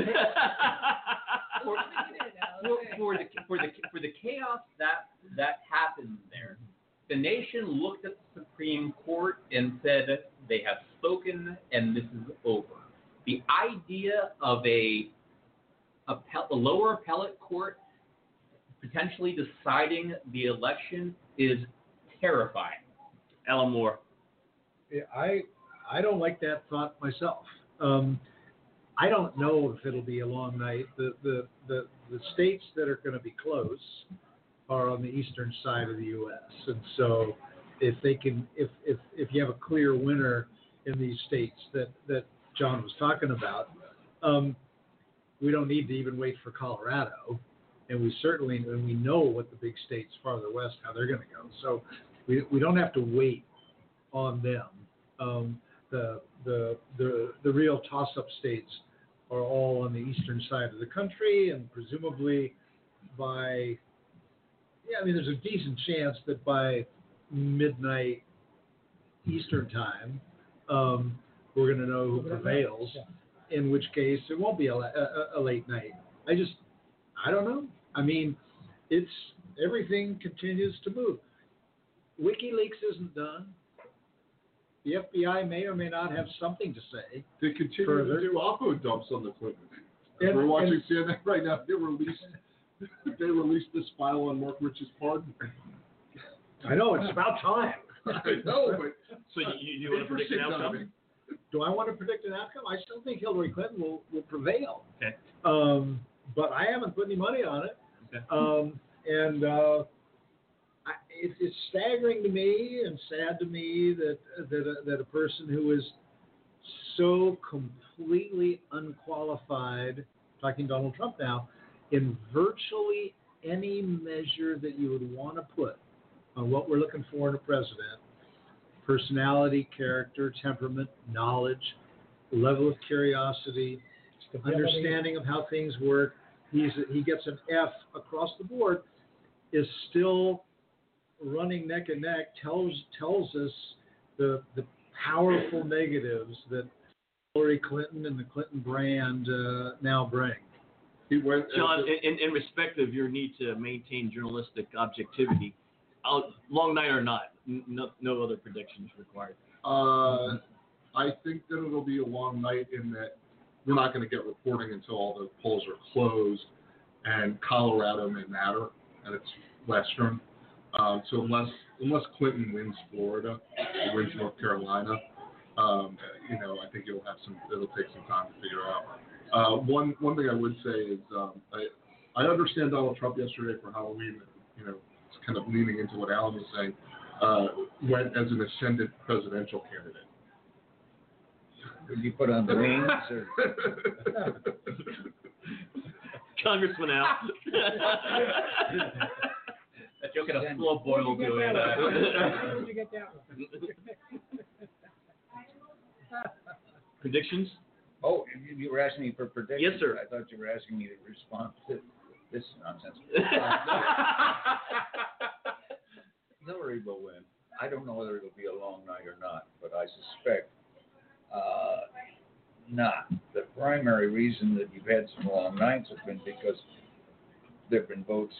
chaos that happened there, the nation looked at the Supreme Court and said they have spoken and this is over. The idea of a lower appellate court potentially deciding the election is terrifying. Alan Moore. I don't like that thought myself. I don't know if it'll be a long night. The states that are going to be close are on the eastern side of the U.S. And so if they can, if you have a clear winner in these states that John was talking about, we don't need to even wait for Colorado. and we know what the big states farther west, how they're going to go. So we don't have to wait on them. The real toss-up states are all on the eastern side of the country, and presumably by there's a decent chance that by midnight Eastern time, we're going to know who prevails. Yeah. In which case, it won't be a late night. I don't know. Everything continues to move. WikiLeaks isn't done. The FBI may or may not have something to say. They continue to do info dumps on the Clinton. We're watching CNN right now. They released this file on Mark Rich's pardon. I know, it's about time. I know, but so you want to predict an outcome? Do I want to predict an outcome? I still think Hillary Clinton will prevail. Okay. But I haven't put any money on it. Okay. It's staggering to me and sad to me that a person who is so completely unqualified, talking Donald Trump now, in virtually any measure that you would want to put on what we're looking for in a president, personality, character, temperament, knowledge, level of curiosity, understanding of how things work, he gets an F across the board, is still running neck and neck, tells us the powerful negatives that Hillary Clinton and the Clinton brand now bring. John, in respect of your need to maintain journalistic objectivity, long night or not, no other predictions required. I think that it'll be a long night in that we're not going to get reporting until all the polls are closed, and Colorado may matter, and it's Western. So unless Clinton wins Florida or wins North Carolina, I think it'll take some time to figure out. One thing I would say is I understand Donald Trump yesterday for Halloween, kind of leaning into what Alan was saying, went as an ascendant presidential candidate. Did you put on the wings? Or? Congressman Al. That joke at a slow boil. Where did you get that one? Predictions? Oh, you were asking me for predictions. Yes, sir. I thought you were asking me to respond to this nonsense. Hillary will win. I don't know whether it'll be a long night or not, but I suspect not. The primary reason that you've had some long nights has been because there have been votes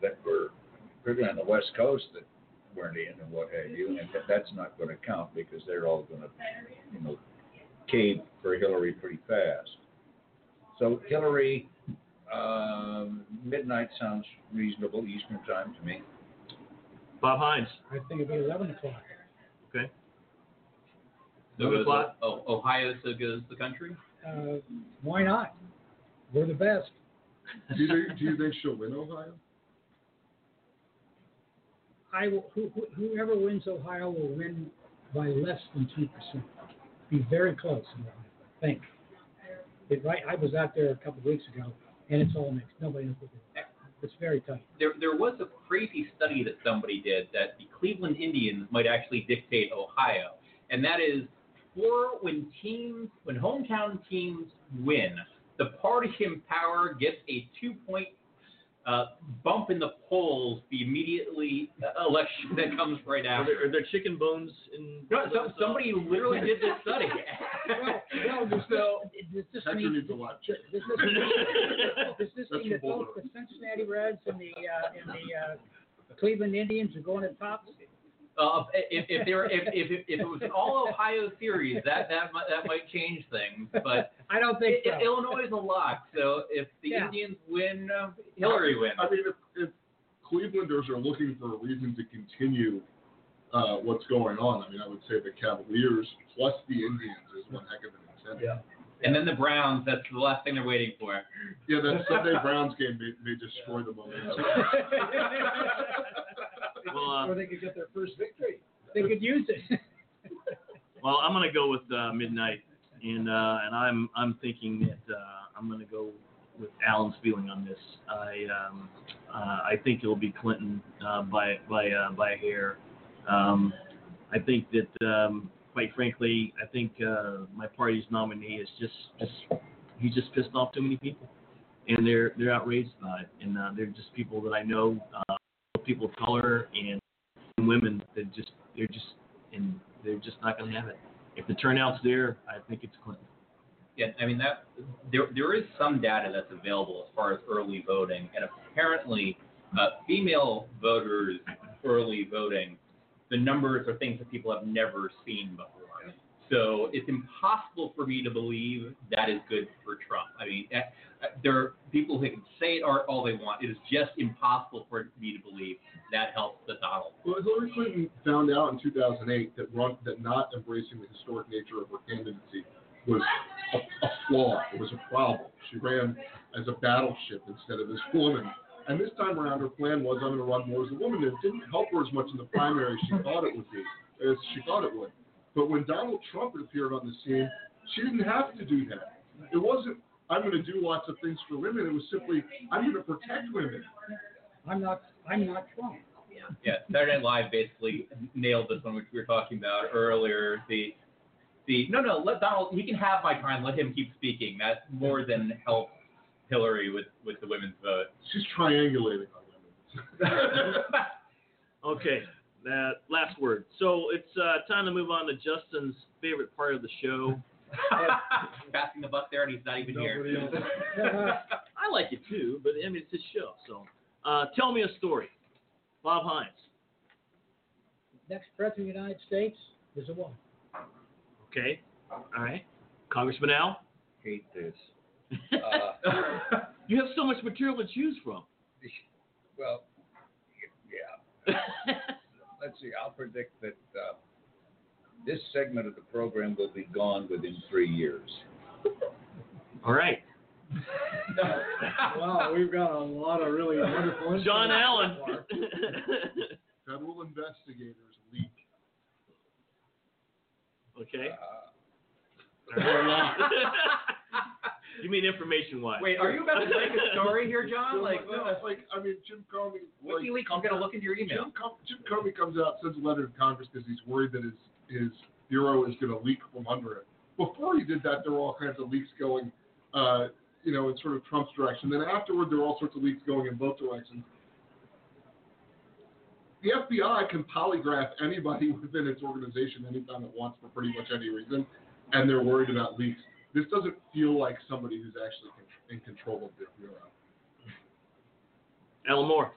that were particularly on the West Coast that weren't in and what have you, and that's not going to count because they're all going to, cave for Hillary pretty fast. So Hillary, midnight sounds reasonable Eastern time to me. Bob Hines. I think it'll be 11 o'clock. Okay. 11 o'clock? Oh, Ohio so goes the country? Why not? We're the best. Do you think she'll win Ohio? Whoever wins Ohio will win by less than 2%. Be very close, I think. I was out there a couple of weeks ago, and it's all mixed. Nobody knows what they do. It's very tight. There was a crazy study that somebody did that the Cleveland Indians might actually dictate Ohio, and that is for when hometown teams win, the party in power gets a 2-point bump in the polls the immediately election that comes right after. Are there chicken bones? Somebody literally did this study. Does this mean that both the Cincinnati Reds and the Cleveland Indians are going to top? If it was an all Ohio series, that might change things. But I don't think so. Illinois is a lock. So if the Indians win, Hillary wins. I mean, if Clevelanders are looking for a reason to continue what's going on, I mean, I would say the Cavaliers plus the Indians is one heck of an incentive. Yeah. And then the Browns, that's the last thing they're waiting for. Yeah, that Sunday Browns game may destroy the momentum. Or they could get their first victory. They could use it. Well, I'm going to go with midnight, and I'm thinking that I'm going to go with Alan's feeling on this. I think it'll be Clinton by a hair. I think that, quite frankly, I think my party's nominee is just pissed off too many people, and they're outraged by it, and they're just people that I know, people of color and women that they're just not going to have it. If the turnout's there, I think it's Clinton. Yeah, I mean that there is some data that's available as far as early voting, and apparently female voters early voting, the numbers are things that people have never seen before. So it's impossible for me to believe that is good for Trump. I mean, there are people who can say it all they want. It is just impossible for me to believe that helps the Donald. Well, Hillary Clinton found out in 2008 that not embracing the historic nature of her candidacy was a flaw. It was a problem. She ran as a battleship instead of as a woman. And this time around, her plan was, I'm going to run more as a woman. It didn't help her as much in the primary as she thought it would be, as she thought it would. But when Donald Trump appeared on the scene, she didn't have to do that. It wasn't, I'm going to do lots of things for women. It was simply, I'm going to protect women. I'm not Trump. Yeah, Saturday Night Live basically nailed this one, which we were talking about earlier. Let Donald, he can have my time, let him keep speaking. That more than helped Hillary with the women's vote. She's triangulating on women. Okay. Last word. So it's time to move on to Justin's favorite part of the show. Passing the buck there, and he's not even here. I like it too, but I mean, it's his show. So tell me a story. Bob Hines. Next president of the United States is a woman. Okay. All right. Congressman Al? Hate this. You have so much material to choose from. Well, yeah. Let's see. I'll predict that this segment of the program will be gone within 3 years. All right. Wow, we've got a lot of really wonderful. John Allen. Federal investigators leak. Okay. You mean information-wise? Wait, are you about to make a story here, John? Jim Comey. WikiLeaks, I'm going to look into your email. Jim Comey comes out, sends a letter to Congress because he's worried that his bureau is going to leak from under it. Before he did that, there were all kinds of leaks going, in sort of Trump's direction. Then afterward, there were all sorts of leaks going in both directions. The FBI can polygraph anybody within its organization anytime it wants for pretty much any reason, and they're worried about leaks. This doesn't feel like somebody who's actually in control of the bureau. Alan Moore.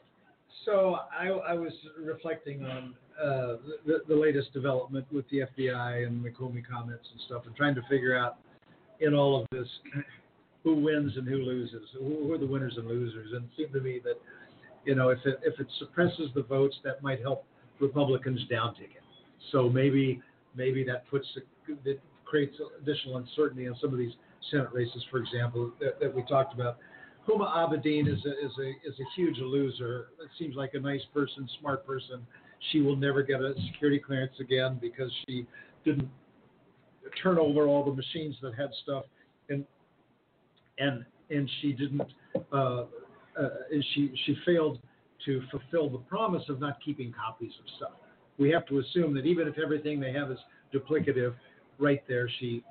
So I was reflecting on the latest development with the FBI and the Comey comments and stuff, and trying to figure out in all of this who wins and who loses, who are the winners and losers. And it seemed to me that, if it suppresses the votes, that might help Republicans downtick it. So maybe that puts it creates additional uncertainty on some of these Senate races, for example, that we talked about. Huma Abedin is a huge loser. It seems like a nice person, smart person. She will never get a security clearance again because she didn't turn over all the machines that had stuff, and she didn't. She failed to fulfill the promise of not keeping copies of stuff. We have to assume that even if everything they have is duplicative. Right there, she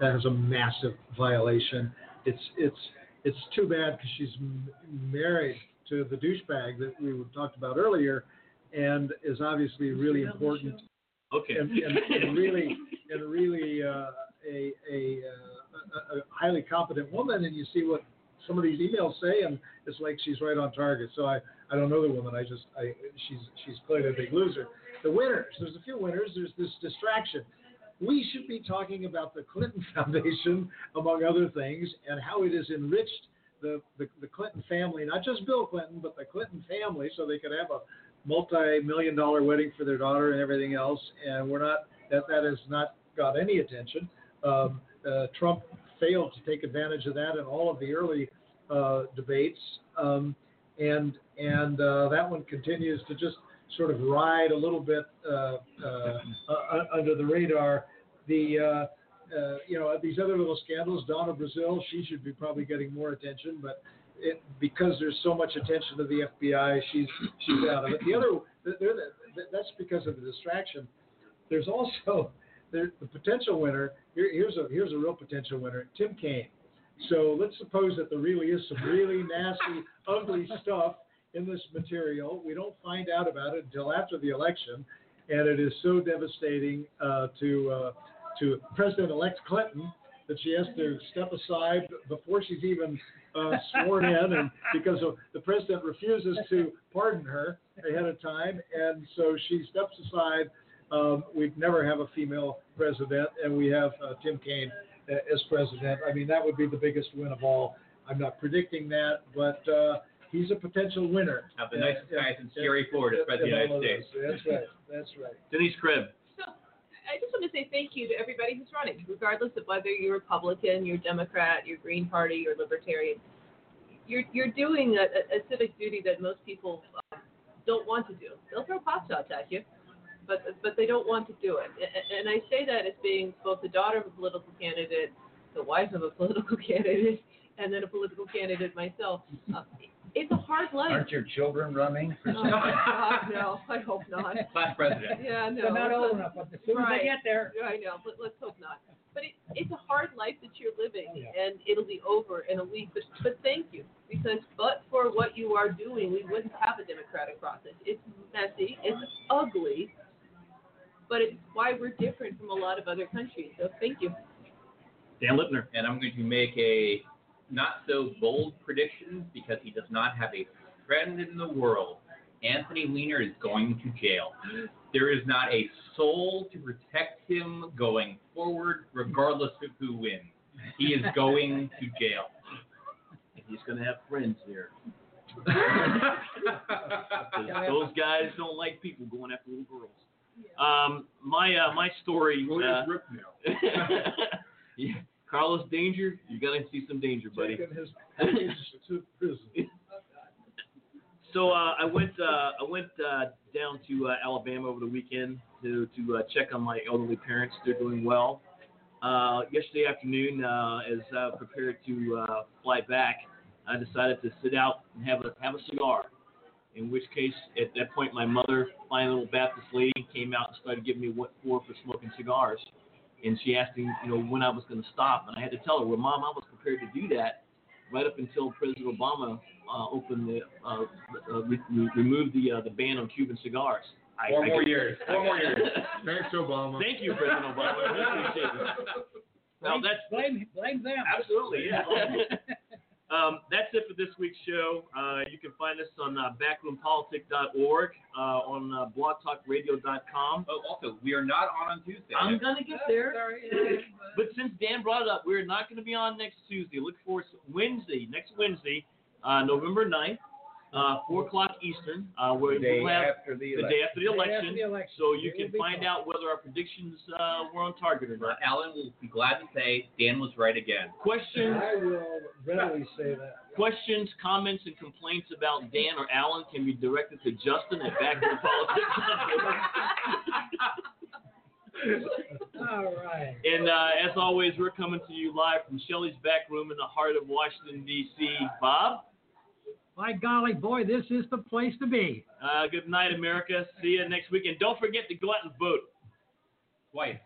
has a massive violation. It's too bad because she's married to the douchebag that we talked about earlier, and is obviously really important. Okay. And really a highly competent woman. And you see what some of these emails say, and it's like she's right on target. So I don't know the woman. She's clearly a big loser. The winners. There's a few winners. There's this distraction. We should be talking about the Clinton Foundation, among other things, and how it has enriched the Clinton family, not just Bill Clinton, but the Clinton family, so they could have a multi-million-dollar wedding for their daughter and everything else. And we're not that has not got any attention. Trump failed to take advantage of that in all of the early debates, and that one continues to just sort of ride a little bit under the radar. The these other little scandals. Donna Brazile, she should be probably getting more attention, but because there's so much attention to the FBI, she's out of it. The other, that's because of the distraction. There's also the potential winner. Here's a real potential winner, Tim Kaine. So let's suppose that there really is some really nasty, ugly stuff in this material. We don't find out about it until after the election, and it is so devastating to President-elect Clinton that she has to step aside before she's even sworn in, and because of the president refuses to pardon her ahead of time, and so she steps aside. We'd never have a female president, and we have Tim Kaine as president. I mean, that would be the biggest win of all. I'm not predicting that, but he's a potential winner. Have the nicest guys in scary Florida to spread the United States. That's right. Denise Krebs. So I just want to say thank you to everybody who's running, regardless of whether you're Republican, you're Democrat, you're Green Party, you're Libertarian. You're doing a civic duty that most people don't want to do. They'll throw pop shots at you, but they don't want to do it. And I say that as being both the daughter of a political candidate, the wife of a political candidate, and then a political candidate myself. It's a hard life. Aren't your children running? No, I hope not. Class president. Yeah, no. They're not old enough. As soon as they get there. I know, but let's hope not. But it's a hard life that you're living, and it'll be over in a week. But thank you, because but for what you are doing, we wouldn't have a democratic process. It's messy. It's ugly. But it's why we're different from a lot of other countries. So thank you. Dan Lipner. And I'm going to make a not-so-bold prediction because he does not have a friend in the world. Anthony Weiner is going to jail. There is not a soul to protect him going forward, regardless of who wins. He is going to jail. And he's going to have friends there. Those guys don't like people going after little girls. Yeah. My story. Lawyers rip now. Yeah. Carlos Danger, you're gonna see some danger, buddy. Taking his package to prison. So I went down to Alabama over the weekend to check on my elderly parents. They're doing well. Yesterday afternoon, as I was prepared to fly back, I decided to sit out and have a cigar. In which case, at that point, my mother, fine little Baptist lady, came out and started giving me what for smoking cigars. And she asked me, when I was going to stop. And I had to tell her, well, Mom, I was prepared to do that right up until President Obama removed the ban on Cuban cigars. Four more years. Thanks, Obama. Thank you, President Obama. I appreciate it. Blame them. Absolutely, yeah. That's it for this week's show. You can find us on backroompolitic.org, on blogtalkradio.com. Oh, also, we are not on Tuesday. I'm going to get there. Sorry. But since Dan brought it up, we're not going to be on next Tuesday. Look for next Wednesday, November 9th, 4 o'clock Eastern, where we'll have the day after the election. So you can find out whether our predictions were on target or not. Alan will be glad to say Dan was right again. Questions? I will readily say that. Questions, comments, and complaints about Dan or Alan can be directed to Justin at backroompolitics.org. All right. And as always, we're coming to you live from Shelley's Backroom in the heart of Washington, D.C. Bob? By golly, boy, this is the place to be. Good night, America. See you next week. And don't forget to go out and vote. Twice.